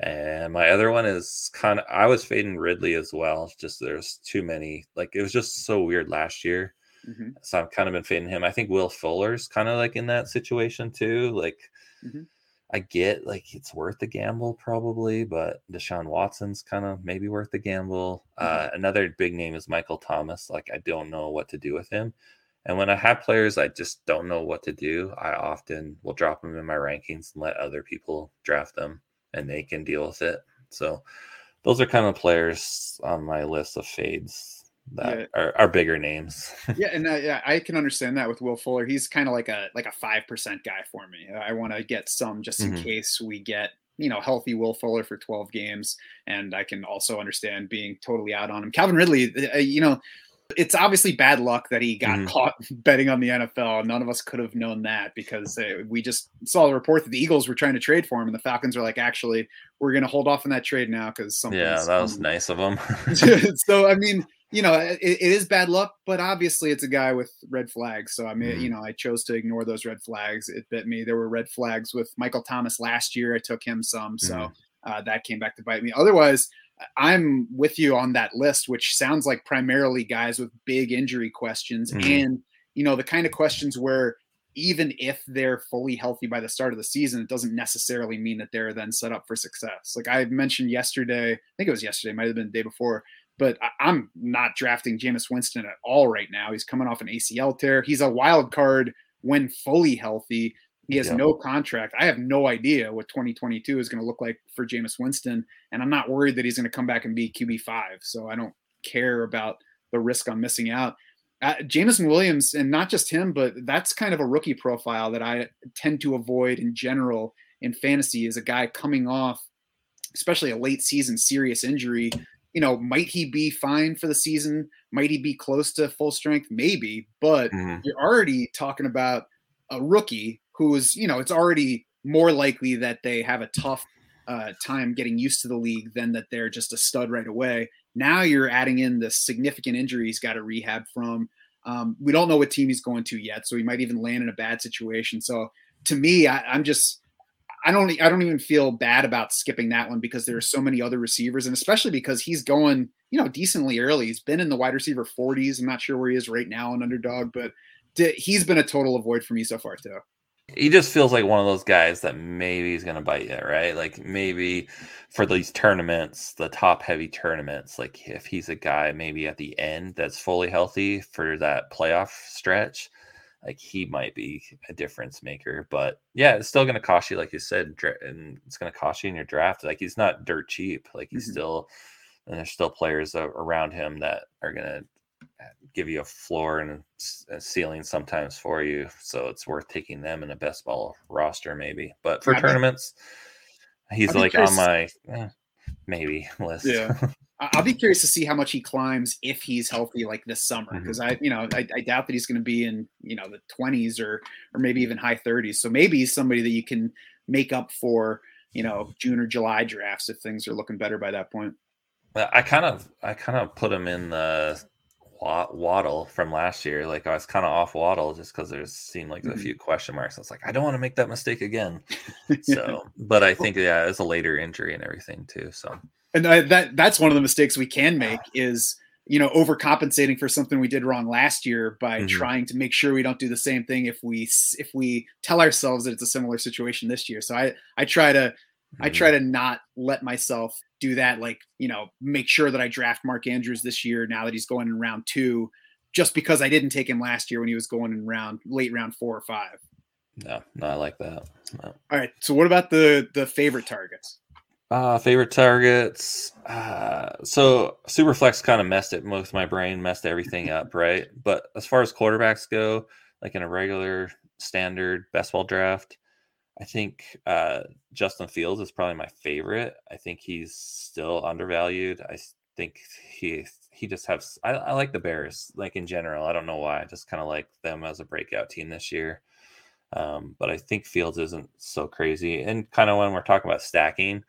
And my other one is kind of, I was fading Ridley as well. Just there's too many. Like, it was just so weird last year. Mm-hmm. So I've kind of been fading him. I think Will Fuller's kind of like in that situation too. Like, mm-hmm. I get like it's worth the gamble probably, but Deshaun Watson's kind of maybe worth the gamble. Mm-hmm. Another big name is Michael Thomas. Like, I don't know what to do with him. And when I have players, I just don't know what to do. I often will drop them in my rankings and let other people draft them and they can deal with it. So those are kind of players on my list of fades that are bigger names. Yeah. And I can understand that with Will Fuller. He's kind of like a 5% guy for me. I want to get some just in case we get, you know, healthy Will Fuller for 12 games. And I can also understand being totally out on him. Calvin Ridley, you know, it's obviously bad luck that he got caught betting on the NFL. None of us could have known that because we just saw the report that the Eagles were trying to trade for him. And the Falcons were like, actually, we're going to hold off on that trade now. Cause that was nice of them. So, I mean, you know, it is bad luck, but obviously it's a guy with red flags. So, I mean, you know, I chose to ignore those red flags. It bit me. There were red flags with Michael Thomas last year. I took him some. So that came back to bite me. Otherwise, I'm with you on that list, which sounds like primarily guys with big injury questions and, you know, the kind of questions where even if they're fully healthy by the start of the season, it doesn't necessarily mean that they're then set up for success. Like I mentioned yesterday, I think it was yesterday, might've been the day before, but I'm not drafting Jameis Winston at all right now. He's coming off an ACL tear. He's a wild card when fully healthy. He has no contract. I have no idea what 2022 is going to look like for Jameis Winston. And I'm not worried that he's going to come back and be QB5. So I don't care about the risk on missing out. Jamison Williams, and not just him, but that's kind of a rookie profile that I tend to avoid in general in fantasy is a guy coming off, especially a late season serious injury. You know, might he be fine for the season? Might he be close to full strength? Maybe, but you're already talking about a rookie who's, you know, it's already more likely that they have a tough time getting used to the league than that they're just a stud right away. Now you're adding in the significant injury he's got to rehab from. We don't know what team he's going to yet, so he might even land in a bad situation. So to me, I don't even feel bad about skipping that one because there are so many other receivers, and especially because he's going, you know, decently early. He's been in the wide receiver 40s. I'm not sure where he is right now on Underdog, but he's been a total avoid for me so far too. He just feels like one of those guys that maybe he's going to bite you, right? Like maybe for these tournaments, the top heavy tournaments, like if he's a guy maybe at the end that's fully healthy for that playoff stretch, like he might be a difference maker. But yeah, it's still going to cost you, like you said, and it's going to cost you in your draft. Like he's not dirt cheap. Like he's still, and there's still players around him that are going to give you a floor and a ceiling sometimes for you. So it's worth taking them in a best ball roster maybe, but for tournaments, he's like on my maybe list. Yeah. I'll be curious to see how much he climbs if he's healthy like this summer. Cause I doubt that he's going to be in, you know, the 20s or maybe even high 30s. So maybe he's somebody that you can make up for, you know, June or July drafts if things are looking better by that point. I kind of put him in the Waddle from last year. Like I was kind of off Waddle just because there seemed like a few question marks. I was like, I don't want to make that mistake again. So, but I think it's a later injury and everything too. So, and that's one of the mistakes we can make is, you know, overcompensating for something we did wrong last year by trying to make sure we don't do the same thing if we tell ourselves that it's a similar situation this year. So I try to not let myself do that. Like, you know, make sure that I draft Mark Andrews this year now that he's going in round 2, just because I didn't take him last year when he was going in late round 4 or 5. No, I like that. No. All right. So what about the favorite targets? Favorite targets. So Superflex kind of messed it with my brain, messed everything up, right? But as far as quarterbacks go, like in a regular standard best ball draft, I think Justin Fields is probably my favorite. I think he's still undervalued. I think he just has. I like the Bears, like in general. I don't know why. I just kind of like them as a breakout team this year. But I think Fields isn't so crazy. And kind of when we're talking about stacking,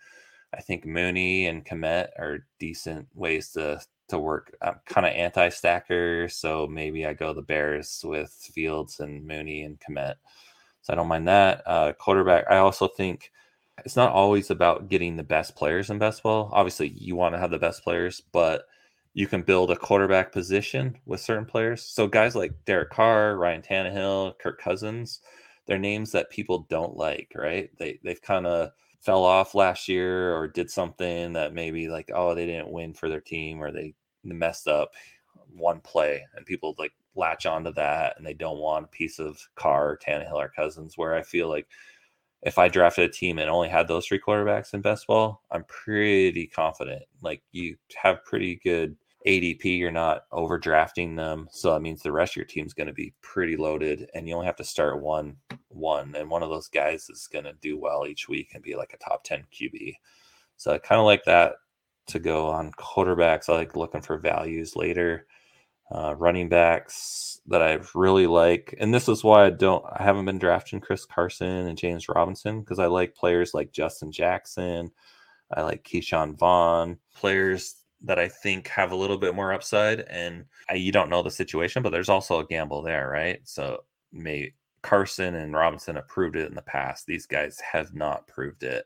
I think Mooney and Kmet are decent ways to work. I'm kind of anti-stacker, so maybe I go the Bears with Fields and Mooney and Kmet. So I don't mind that. Quarterback, I also think it's not always about getting the best players in best ball. Obviously, you want to have the best players, but you can build a quarterback position with certain players. So guys like Derek Carr, Ryan Tannehill, Kirk Cousins, they're names that people don't like, right? They've kind of fell off last year or did something that maybe like, oh, they didn't win for their team or they messed up one play, and people like latch onto that and they don't want a piece of Carr or Tannehill or Cousins. Where I feel like if I drafted a team and only had those three quarterbacks in best ball, I'm pretty confident. Like you have pretty good ADP, you're not overdrafting them. So that means the rest of your team's going to be pretty loaded and you only have to start one. And one of those guys is going to do well each week and be like a top 10 QB. So I kind of like that to go on quarterbacks. I like looking for values later. Running backs that I really like. And this is why I haven't been drafting Chris Carson and James Robinson, because I like players like Justin Jackson. I like Keyshawn Vaughn, players that I think have a little bit more upside, and you don't know the situation, but there's also a gamble there, right? So Carson and Robinson have proved it in the past. These guys have not proved it,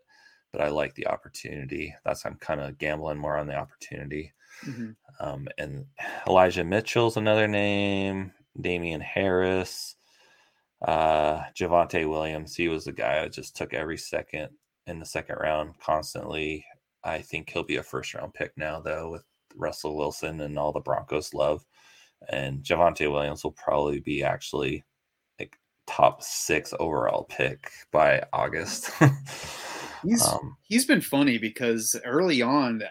but I like the opportunity. That's, I'm kind of gambling more on the opportunity. Mm-hmm. And Elijah Mitchell's another name, Damian Harris, Javonte Williams. He was the guy I just took every second in the second round constantly. I think he'll be a first round pick now, though, with Russell Wilson and all the Broncos love. And Javonte Williams will probably be actually like top 6 overall pick by August. He's been funny because early on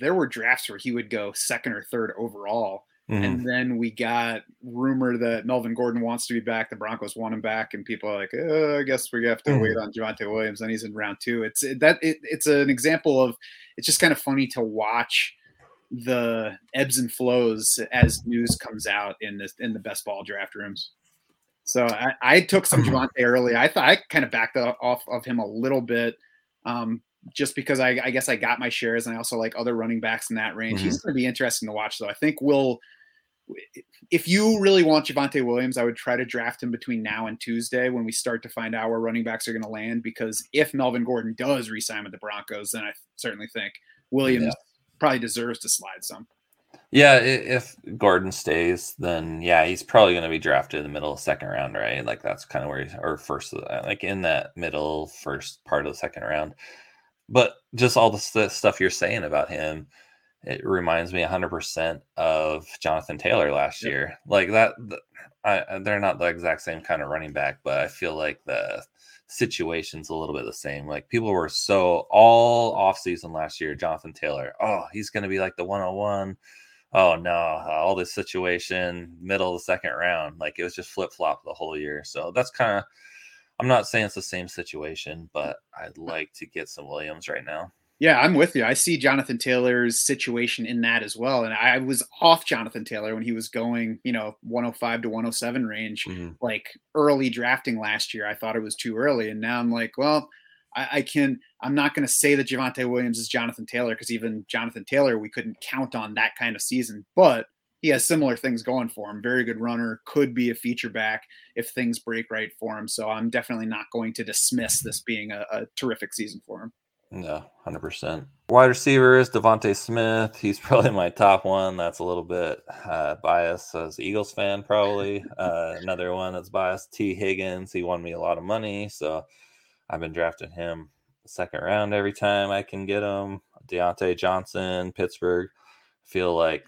there were drafts where he would go second or third overall. Mm-hmm. And then we got rumor that Melvin Gordon wants to be back. The Broncos want him back. And people are like, I guess we have to wait on Javonte Williams. And he's in round 2. It's an example of, it's just kind of funny to watch the ebbs and flows as news comes out in the best ball draft rooms. So I took some Javonte early. I thought I kind of backed off of him a little bit. Just because I guess I got my shares, and I also like other running backs in that range. Mm-hmm. He's going to be interesting to watch, though. I think if you really want Javonte Williams, I would try to draft him between now and Tuesday when we start to find out where running backs are going to land, because if Melvin Gordon does re-sign with the Broncos, then I certainly think Williams probably deserves to slide some. Yeah, if Gordon stays, then he's probably going to be drafted in the middle of the second round, right? Like that's kind of where he's, or first, like in that middle first part of the second round. But just all the stuff you're saying about him, it reminds me 100% of Jonathan Taylor last year. Like that, they're not the exact same kind of running back, but I feel like the situation's a little bit the same. Like people were so all offseason last year, Jonathan Taylor, oh, he's going to be like the 101. Oh, no, all this situation, middle of the second round. Like it was just flip-flop the whole year. So that's kind of, I'm not saying it's the same situation, but I'd like to get some Williams right now. Yeah, I'm with you. I see Jonathan Taylor's situation in that as well. And I was off Jonathan Taylor when he was going, 105 to 107 range, like early drafting last year. I thought it was too early. And now I'm like, well, I'm not going to say that Javonte Williams is Jonathan Taylor, because even Jonathan Taylor, we couldn't count on that kind of season. But he has similar things going for him. Very good runner, could be a feature back if things break right for him. So I'm definitely not going to dismiss this being a terrific season for him. No, 100%. Wide receiver is DeVonta Smith. He's probably my top one. That's a little bit biased as an Eagles fan, probably. Another one that's biased, T. Higgins. He won me a lot of money, so I've been drafting him second round every time I can get him. Deontay Johnson, Pittsburgh. Feel like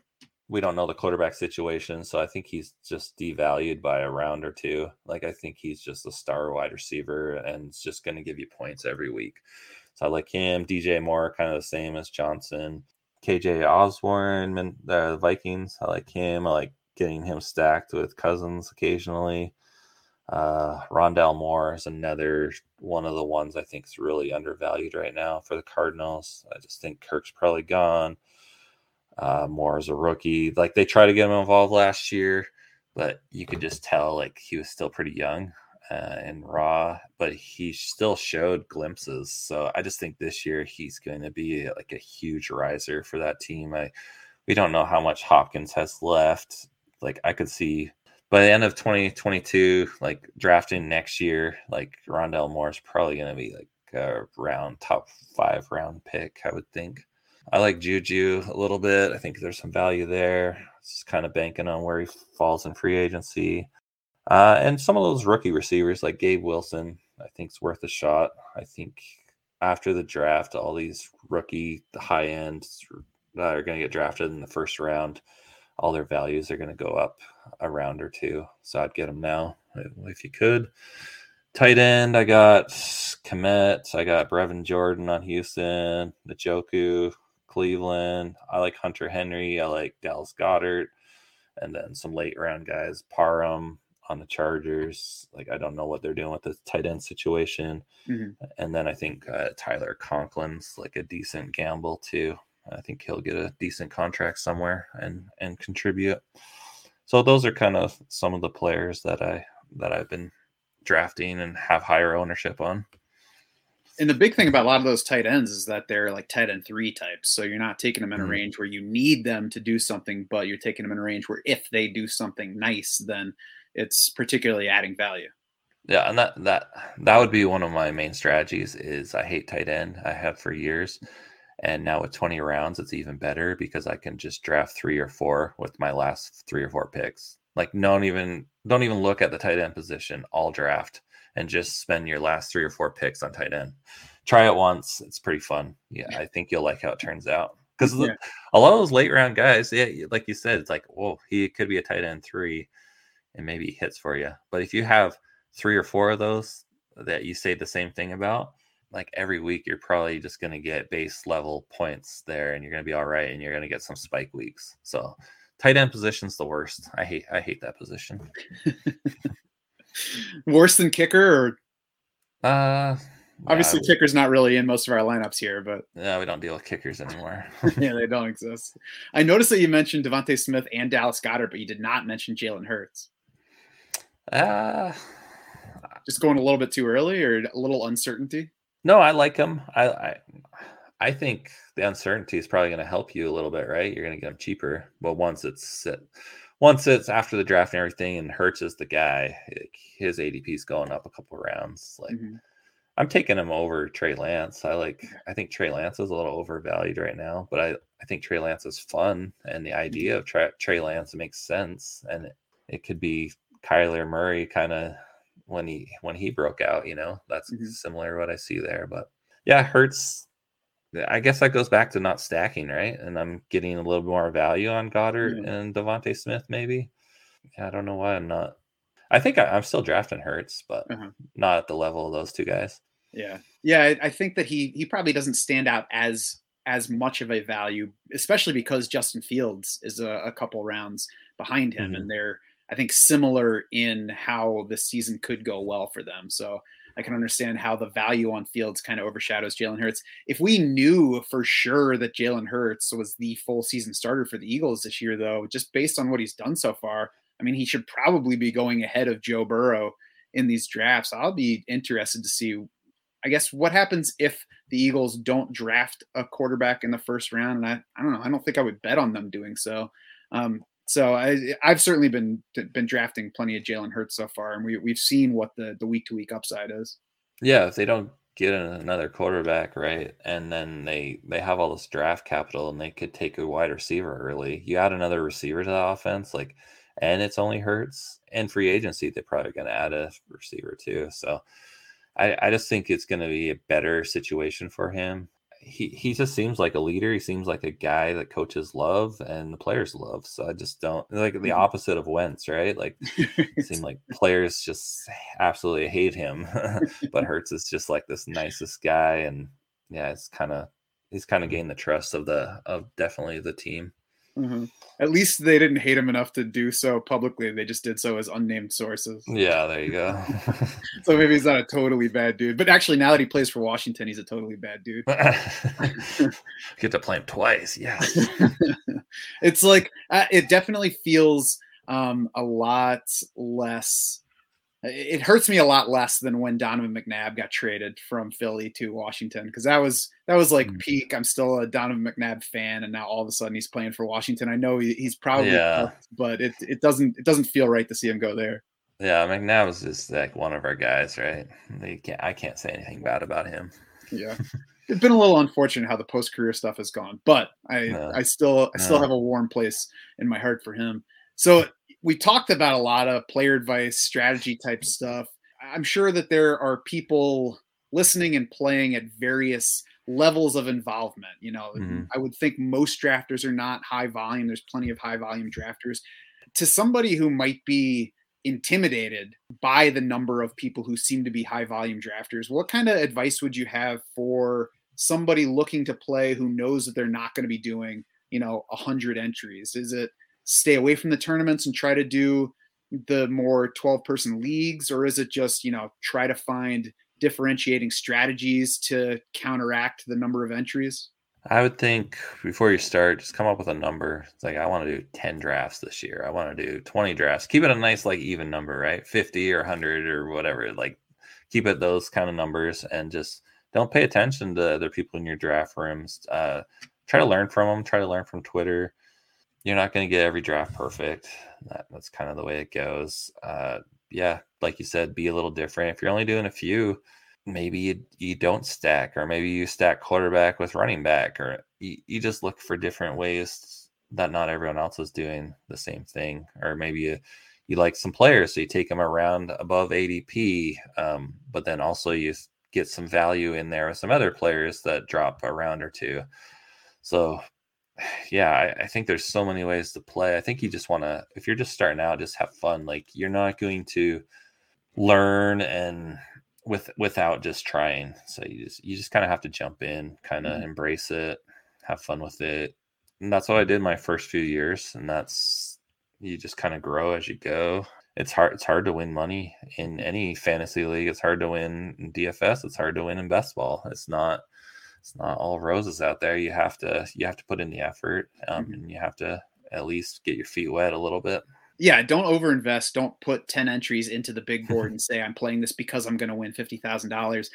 we don't know the quarterback situation, so I think he's just devalued by a round or two. Like I think he's just a star wide receiver and it's just going to give you points every week. So I like him. DJ Moore, kind of the same as Johnson. KJ Osborne, the Vikings. I like him. I like getting him stacked with Cousins occasionally. Rondell Moore is another one of the ones I think is really undervalued right now for the Cardinals. I just think Kirk's probably gone. Moore is a rookie. Like, they tried to get him involved last year, but you could just tell, like, he was still pretty young and raw, but he still showed glimpses. So I just think this year he's going to be like a huge riser for that team. We don't know how much Hopkins has left. Like, I could see by the end of 2022, like drafting next year, like Rondell Moore is probably going to be like a top 5 round pick, I would think. I like Juju a little bit. I think there's some value there. It's kind of banking on where he falls in free agency. And some of those rookie receivers like Gabe Wilson, I think it's worth a shot. I think after the draft, all these rookie high ends that are going to get drafted in the first round, all their values are going to go up a round or two. So I'd get them now if you could. Tight end, I got Kmet. I got Brevin Jordan on Houston, Njoku, Cleveland. I like Hunter Henry. I like Dallas Goedert. And then some late round guys, Parham on the Chargers. Like, I don't know what they're doing with the tight end situation. Mm-hmm. And then I think Tyler Conklin's like a decent gamble too. I think he'll get a decent contract somewhere and contribute. So those are kind of some of the players that I've been drafting and have higher ownership on. And the big thing about a lot of those tight ends is that they're like tight end 3 types. So you're not taking them in a range where you need them to do something, but you're taking them in a range where if they do something nice, then it's particularly adding value. Yeah, and that would be one of my main strategies is I hate tight end. I have for years. And now with 20 rounds, it's even better because I can just draft 3 or 4 with my last 3 or 4 picks. Like, don't even look at the tight end position. All draft and just spend your last 3 or 4 picks on tight end. Try it once. It's pretty fun. Yeah, I think you'll like how it turns out. Because a lot of those late round guys, yeah, like you said, it's like, whoa, he could be a tight end 3 and maybe he hits for you. But if you have 3 or 4 of those that you say the same thing about, like every week you're probably just going to get base level points there and you're going to be all right. And you're going to get some spike weeks. So tight end position's the worst. I hate that position. Worse than kicker or obviously kicker's not really in most of our lineups here, but yeah, we don't deal with kickers anymore. Yeah, they don't exist. I noticed that you mentioned DeVonta Smith and Dallas Goedert, but you did not mention Jalen Hurts. Just going a little bit too early or a little uncertainty? No, I like him. I think the uncertainty is probably going to help you a little bit, right? You're going to get him cheaper, but once it's after the draft and everything, and Hurts is the guy, like his ADP is going up a couple of rounds. Like, I'm taking him over Trey Lance. I think Trey Lance is a little overvalued right now, but I think Trey Lance is fun, and the idea of Trey Lance makes sense, and it could be Kyler Murray kind of. When he broke out, you know, that's similar to what I see there. But yeah, Hurts, I guess that goes back to not stacking, right? And I'm getting a little more value on Goedert and DeVonta Smith, maybe. Yeah, I don't know why I'm not. I think I'm still drafting Hurts, but not at the level of those two guys. Yeah, I think that he probably doesn't stand out as much of a value, especially because Justin Fields is a couple rounds behind him, and they're. I think similar in how the season could go well for them. So I can understand how the value on Fields kind of overshadows Jalen Hurts. If we knew for sure that Jalen Hurts was the full season starter for the Eagles this year, though, just based on what he's done so far, I mean, he should probably be going ahead of Joe Burrow in these drafts. I'll be interested to see, I guess, what happens if the Eagles don't draft a quarterback in the first round. And I don't know. I don't think I would bet on them doing so. So I've certainly been drafting plenty of Jalen Hurts so far, and we've seen what the week-to-week upside is. Yeah, if they don't get another quarterback, right, and then they have all this draft capital and they could take a wide receiver early. You add another receiver to the offense, like, and it's only Hurts. And free agency, they're probably going to add a receiver too. So I just think it's going to be a better situation for him. He just seems like a leader. He seems like a guy that coaches love and the players love. So I just don't like the opposite of Wentz, right? Like, it seemed like players just absolutely hate him, but Hurts is just like this nicest guy. And yeah, it's kind of, he's kind of gained the trust of definitely the team. Mm-hmm. At least they didn't hate him enough to do so publicly. They just did so as unnamed sources. Yeah, there you go. So maybe he's not a totally bad dude. But actually, now that he plays for Washington, he's a totally bad dude. Get to play him twice. Yeah. It's like, it definitely feels a lot less. It hurts me a lot less than when Donovan McNabb got traded from Philly to Washington, because that was like peak. I'm still a Donovan McNabb fan, and now all of a sudden he's playing for Washington. I know he's probably, but it doesn't feel right to see him go there. Yeah, McNabb is just like one of our guys, right? I can't say anything bad about him. Yeah, it's been a little unfortunate how the post career stuff has gone, but I still have a warm place in my heart for him. So. We talked about a lot of player advice, strategy type stuff. I'm sure that there are people listening and playing at various levels of involvement. You know, mm-hmm. I would think most drafters are not high volume. There's plenty of high volume drafters. To somebody who might be intimidated by the number of people who seem to be high volume drafters, what kind of advice would you have for somebody looking to play who knows that they're not going to be doing, 100 entries? Is it, stay away from the tournaments and try to do the more 12-person leagues? Or is it just, try to find differentiating strategies to counteract the number of entries? I would think before you start, just come up with a number. It's like, I want to do 10 drafts this year. I want to do 20 drafts. Keep it a nice, even number, right? 50 or 100 or whatever. Keep it those kind of numbers and just don't pay attention to other people in your draft rooms. Try to learn from them. Try to learn from Twitter. You're not going to get every draft perfect. That's kind of the way it goes. Like you said, be a little different. If you're only doing a few, maybe you don't stack, or maybe you stack quarterback with running back, or you just look for different ways that not everyone else is doing the same thing. Or maybe you like some players, so you take them around above ADP, but then also you get some value in there with some other players that drop a round or two. So yeah, I think there's so many ways to play. I think you just want to, if you're just starting out, just have fun. You're not going to learn and without just trying. So you just kind of have to jump in, kind of embrace it, have fun with it. And that's what I did my first few years. And that's, you just kind of grow as you go. It's hard to win money in any fantasy league. It's hard to win in DFS. It's hard to win in best ball. It's not all roses out there. You have to put in the effort, and you have to at least get your feet wet a little bit. Yeah, don't overinvest. Don't put 10 entries into the big board and say, I'm playing this because I'm going to win $50,000.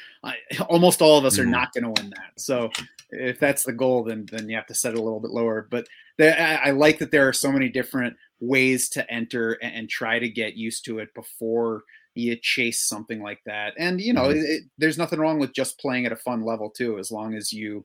Almost all of us are not going to win that. So if that's the goal, then you have to set it a little bit lower. But I like that there are so many different ways to enter and try to get used to it before you chase something like that. And, there's nothing wrong with just playing at a fun level too, as long as you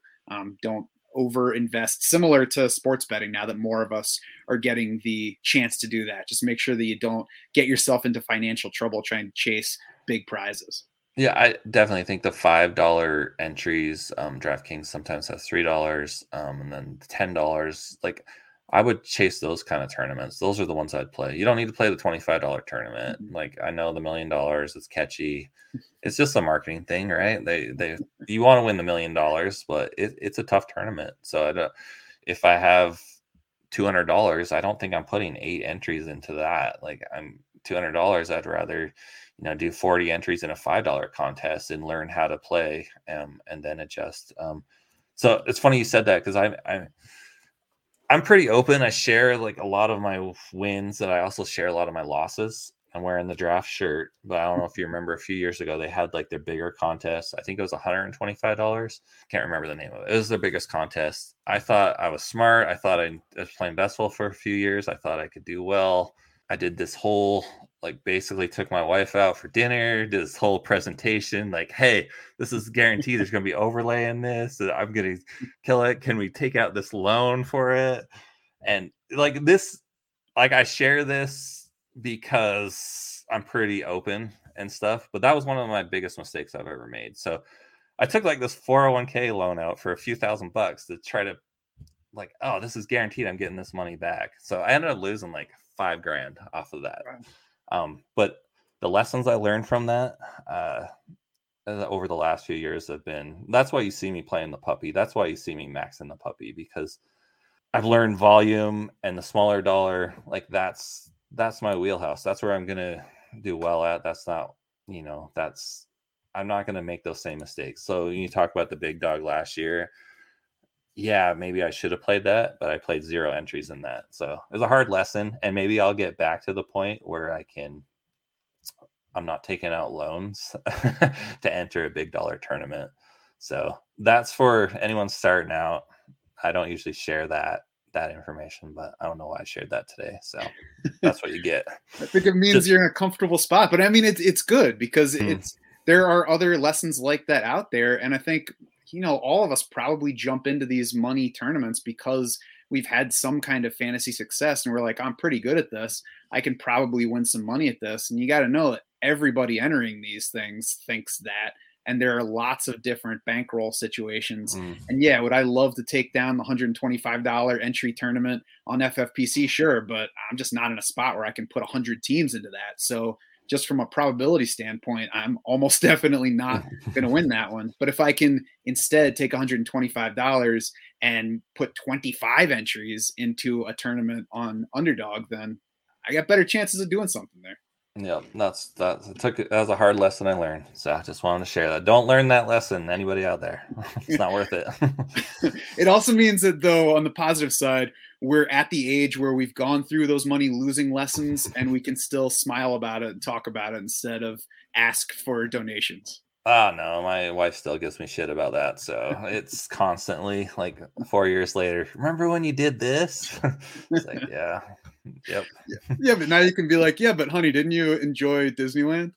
don't overinvest, similar to sports betting now that more of us are getting the chance to do that. Just make sure that you don't get yourself into financial trouble trying to chase big prizes. Yeah, I definitely think the $5 entries, DraftKings sometimes has $3, and then $10, I would chase those kind of tournaments. Those are the ones I'd play. You don't need to play the $25 tournament. I know the $1 million is catchy. It's just a marketing thing, right? You want to win the $1 million, but it's a tough tournament. So if I have $200, I don't think I'm putting 8 entries into that. I'm $200. I'd rather, do 40 entries in a $5 contest and learn how to play and then adjust. So it's funny you said that, because I'm pretty open. I share a lot of my wins, that I also share a lot of my losses. I'm wearing the draft shirt, but I don't know if you remember a few years ago, they had their bigger contest. I think it was $125. Can't remember the name of it. It was their biggest contest. I thought I was smart. I thought I was playing bestball for a few years. I thought I could do well. I did this whole, basically took my wife out for dinner, did this whole presentation, hey, this is guaranteed. There's going to be overlay in this. I'm going to kill it. Can we take out this loan for it? And I share this because I'm pretty open and stuff, but that was one of my biggest mistakes I've ever made. So I took this 401k loan out for a few $1,000s to try to this is guaranteed. I'm getting this money back. So I ended up losing $5,000 off of that. But the lessons I learned from that, over the last few years have been, that's why you see me playing the puppy. That's why you see me maxing the puppy, because I've learned volume and the smaller dollar. Like that's my wheelhouse. That's where I'm going to do well at. That's not, you know, that's, I'm not going to make those same mistakes. So you talk about the big dog last year. Yeah, maybe I should have played that, but I played zero entries in that. So it was a hard lesson, and maybe I'll get back to the point where I can, I'm not taking out loans to enter a big dollar tournament. So that's for anyone starting out. I don't usually share that information, but I don't know why I shared that today. So that's what you get. I think it means you're in a comfortable spot, but I mean, it's good because it's, there are other lessons like that out there. And I think, you know, all of us probably jump into these money tournaments because we've had some kind of fantasy success and we're like, I'm pretty good at this. I can probably win some money at this. And you got to know that everybody entering these things thinks that. And there are lots of different bankroll situations. And yeah, would I love to take down the $125 entry tournament on FFPC? Sure. But I'm just not in a spot where I can put 100 teams into that. So just from a probability standpoint, I'm almost definitely not going to win that one. But if I can instead take $125 and put 25 entries into a tournament on Underdog, then I got better chances of doing something there. Yeah, that was a hard lesson I learned. So I just wanted to share that. Don't learn that lesson, anybody out there. It's not worth it. It also means that, though, on the positive side, we're at the age where we've gone through those money losing lessons and we can still smile about it and talk about it instead of ask for donations. Oh, no, my wife still gives me shit about that. So it's constantly like 4 years later. Remember when you did this? It's like, yeah. Yep. Yeah, but now you can be like, yeah, but honey, didn't you enjoy Disneyland?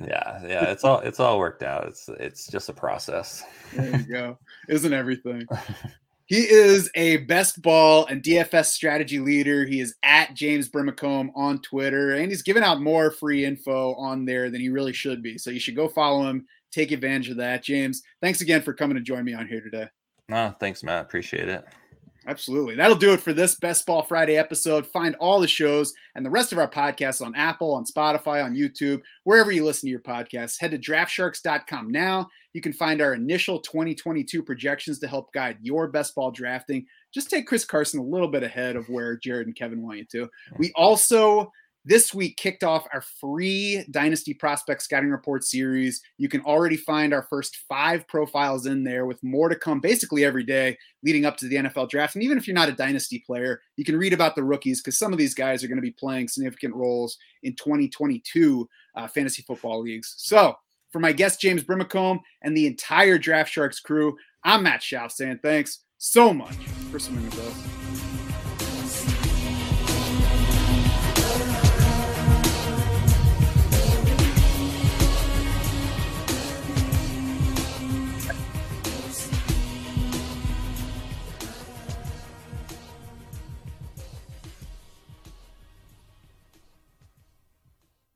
Yeah, it's all worked out. It's just a process. There you go. Isn't everything? He is a best ball and DFS strategy leader. He is at James Brimacombe on Twitter, and he's giving out more free info on there than he really should be. So you should go follow him. Take advantage of that. James, thanks again for coming to join me on here today. No, thanks, Matt. Appreciate it. Absolutely. That'll do it for this Best Ball Friday episode. Find all the shows and the rest of our podcasts on Apple, on Spotify, on YouTube, wherever you listen to your podcasts. Head to draftsharks.com now. You can find our initial 2022 projections to help guide your best ball drafting. Just take Chris Carson a little bit ahead of where Jared and Kevin want you to. We also, this week, kicked off our free Dynasty Prospect Scouting Report series. You can already find our first 5 profiles in there with more to come basically every day leading up to the NFL draft. And even if you're not a Dynasty player, you can read about the rookies because some of these guys are going to be playing significant roles in 2022 fantasy football leagues. So for my guest, James Brimacombe, and the entire Draft Sharks crew, I'm Matt Schaub saying thanks so much for submitting those.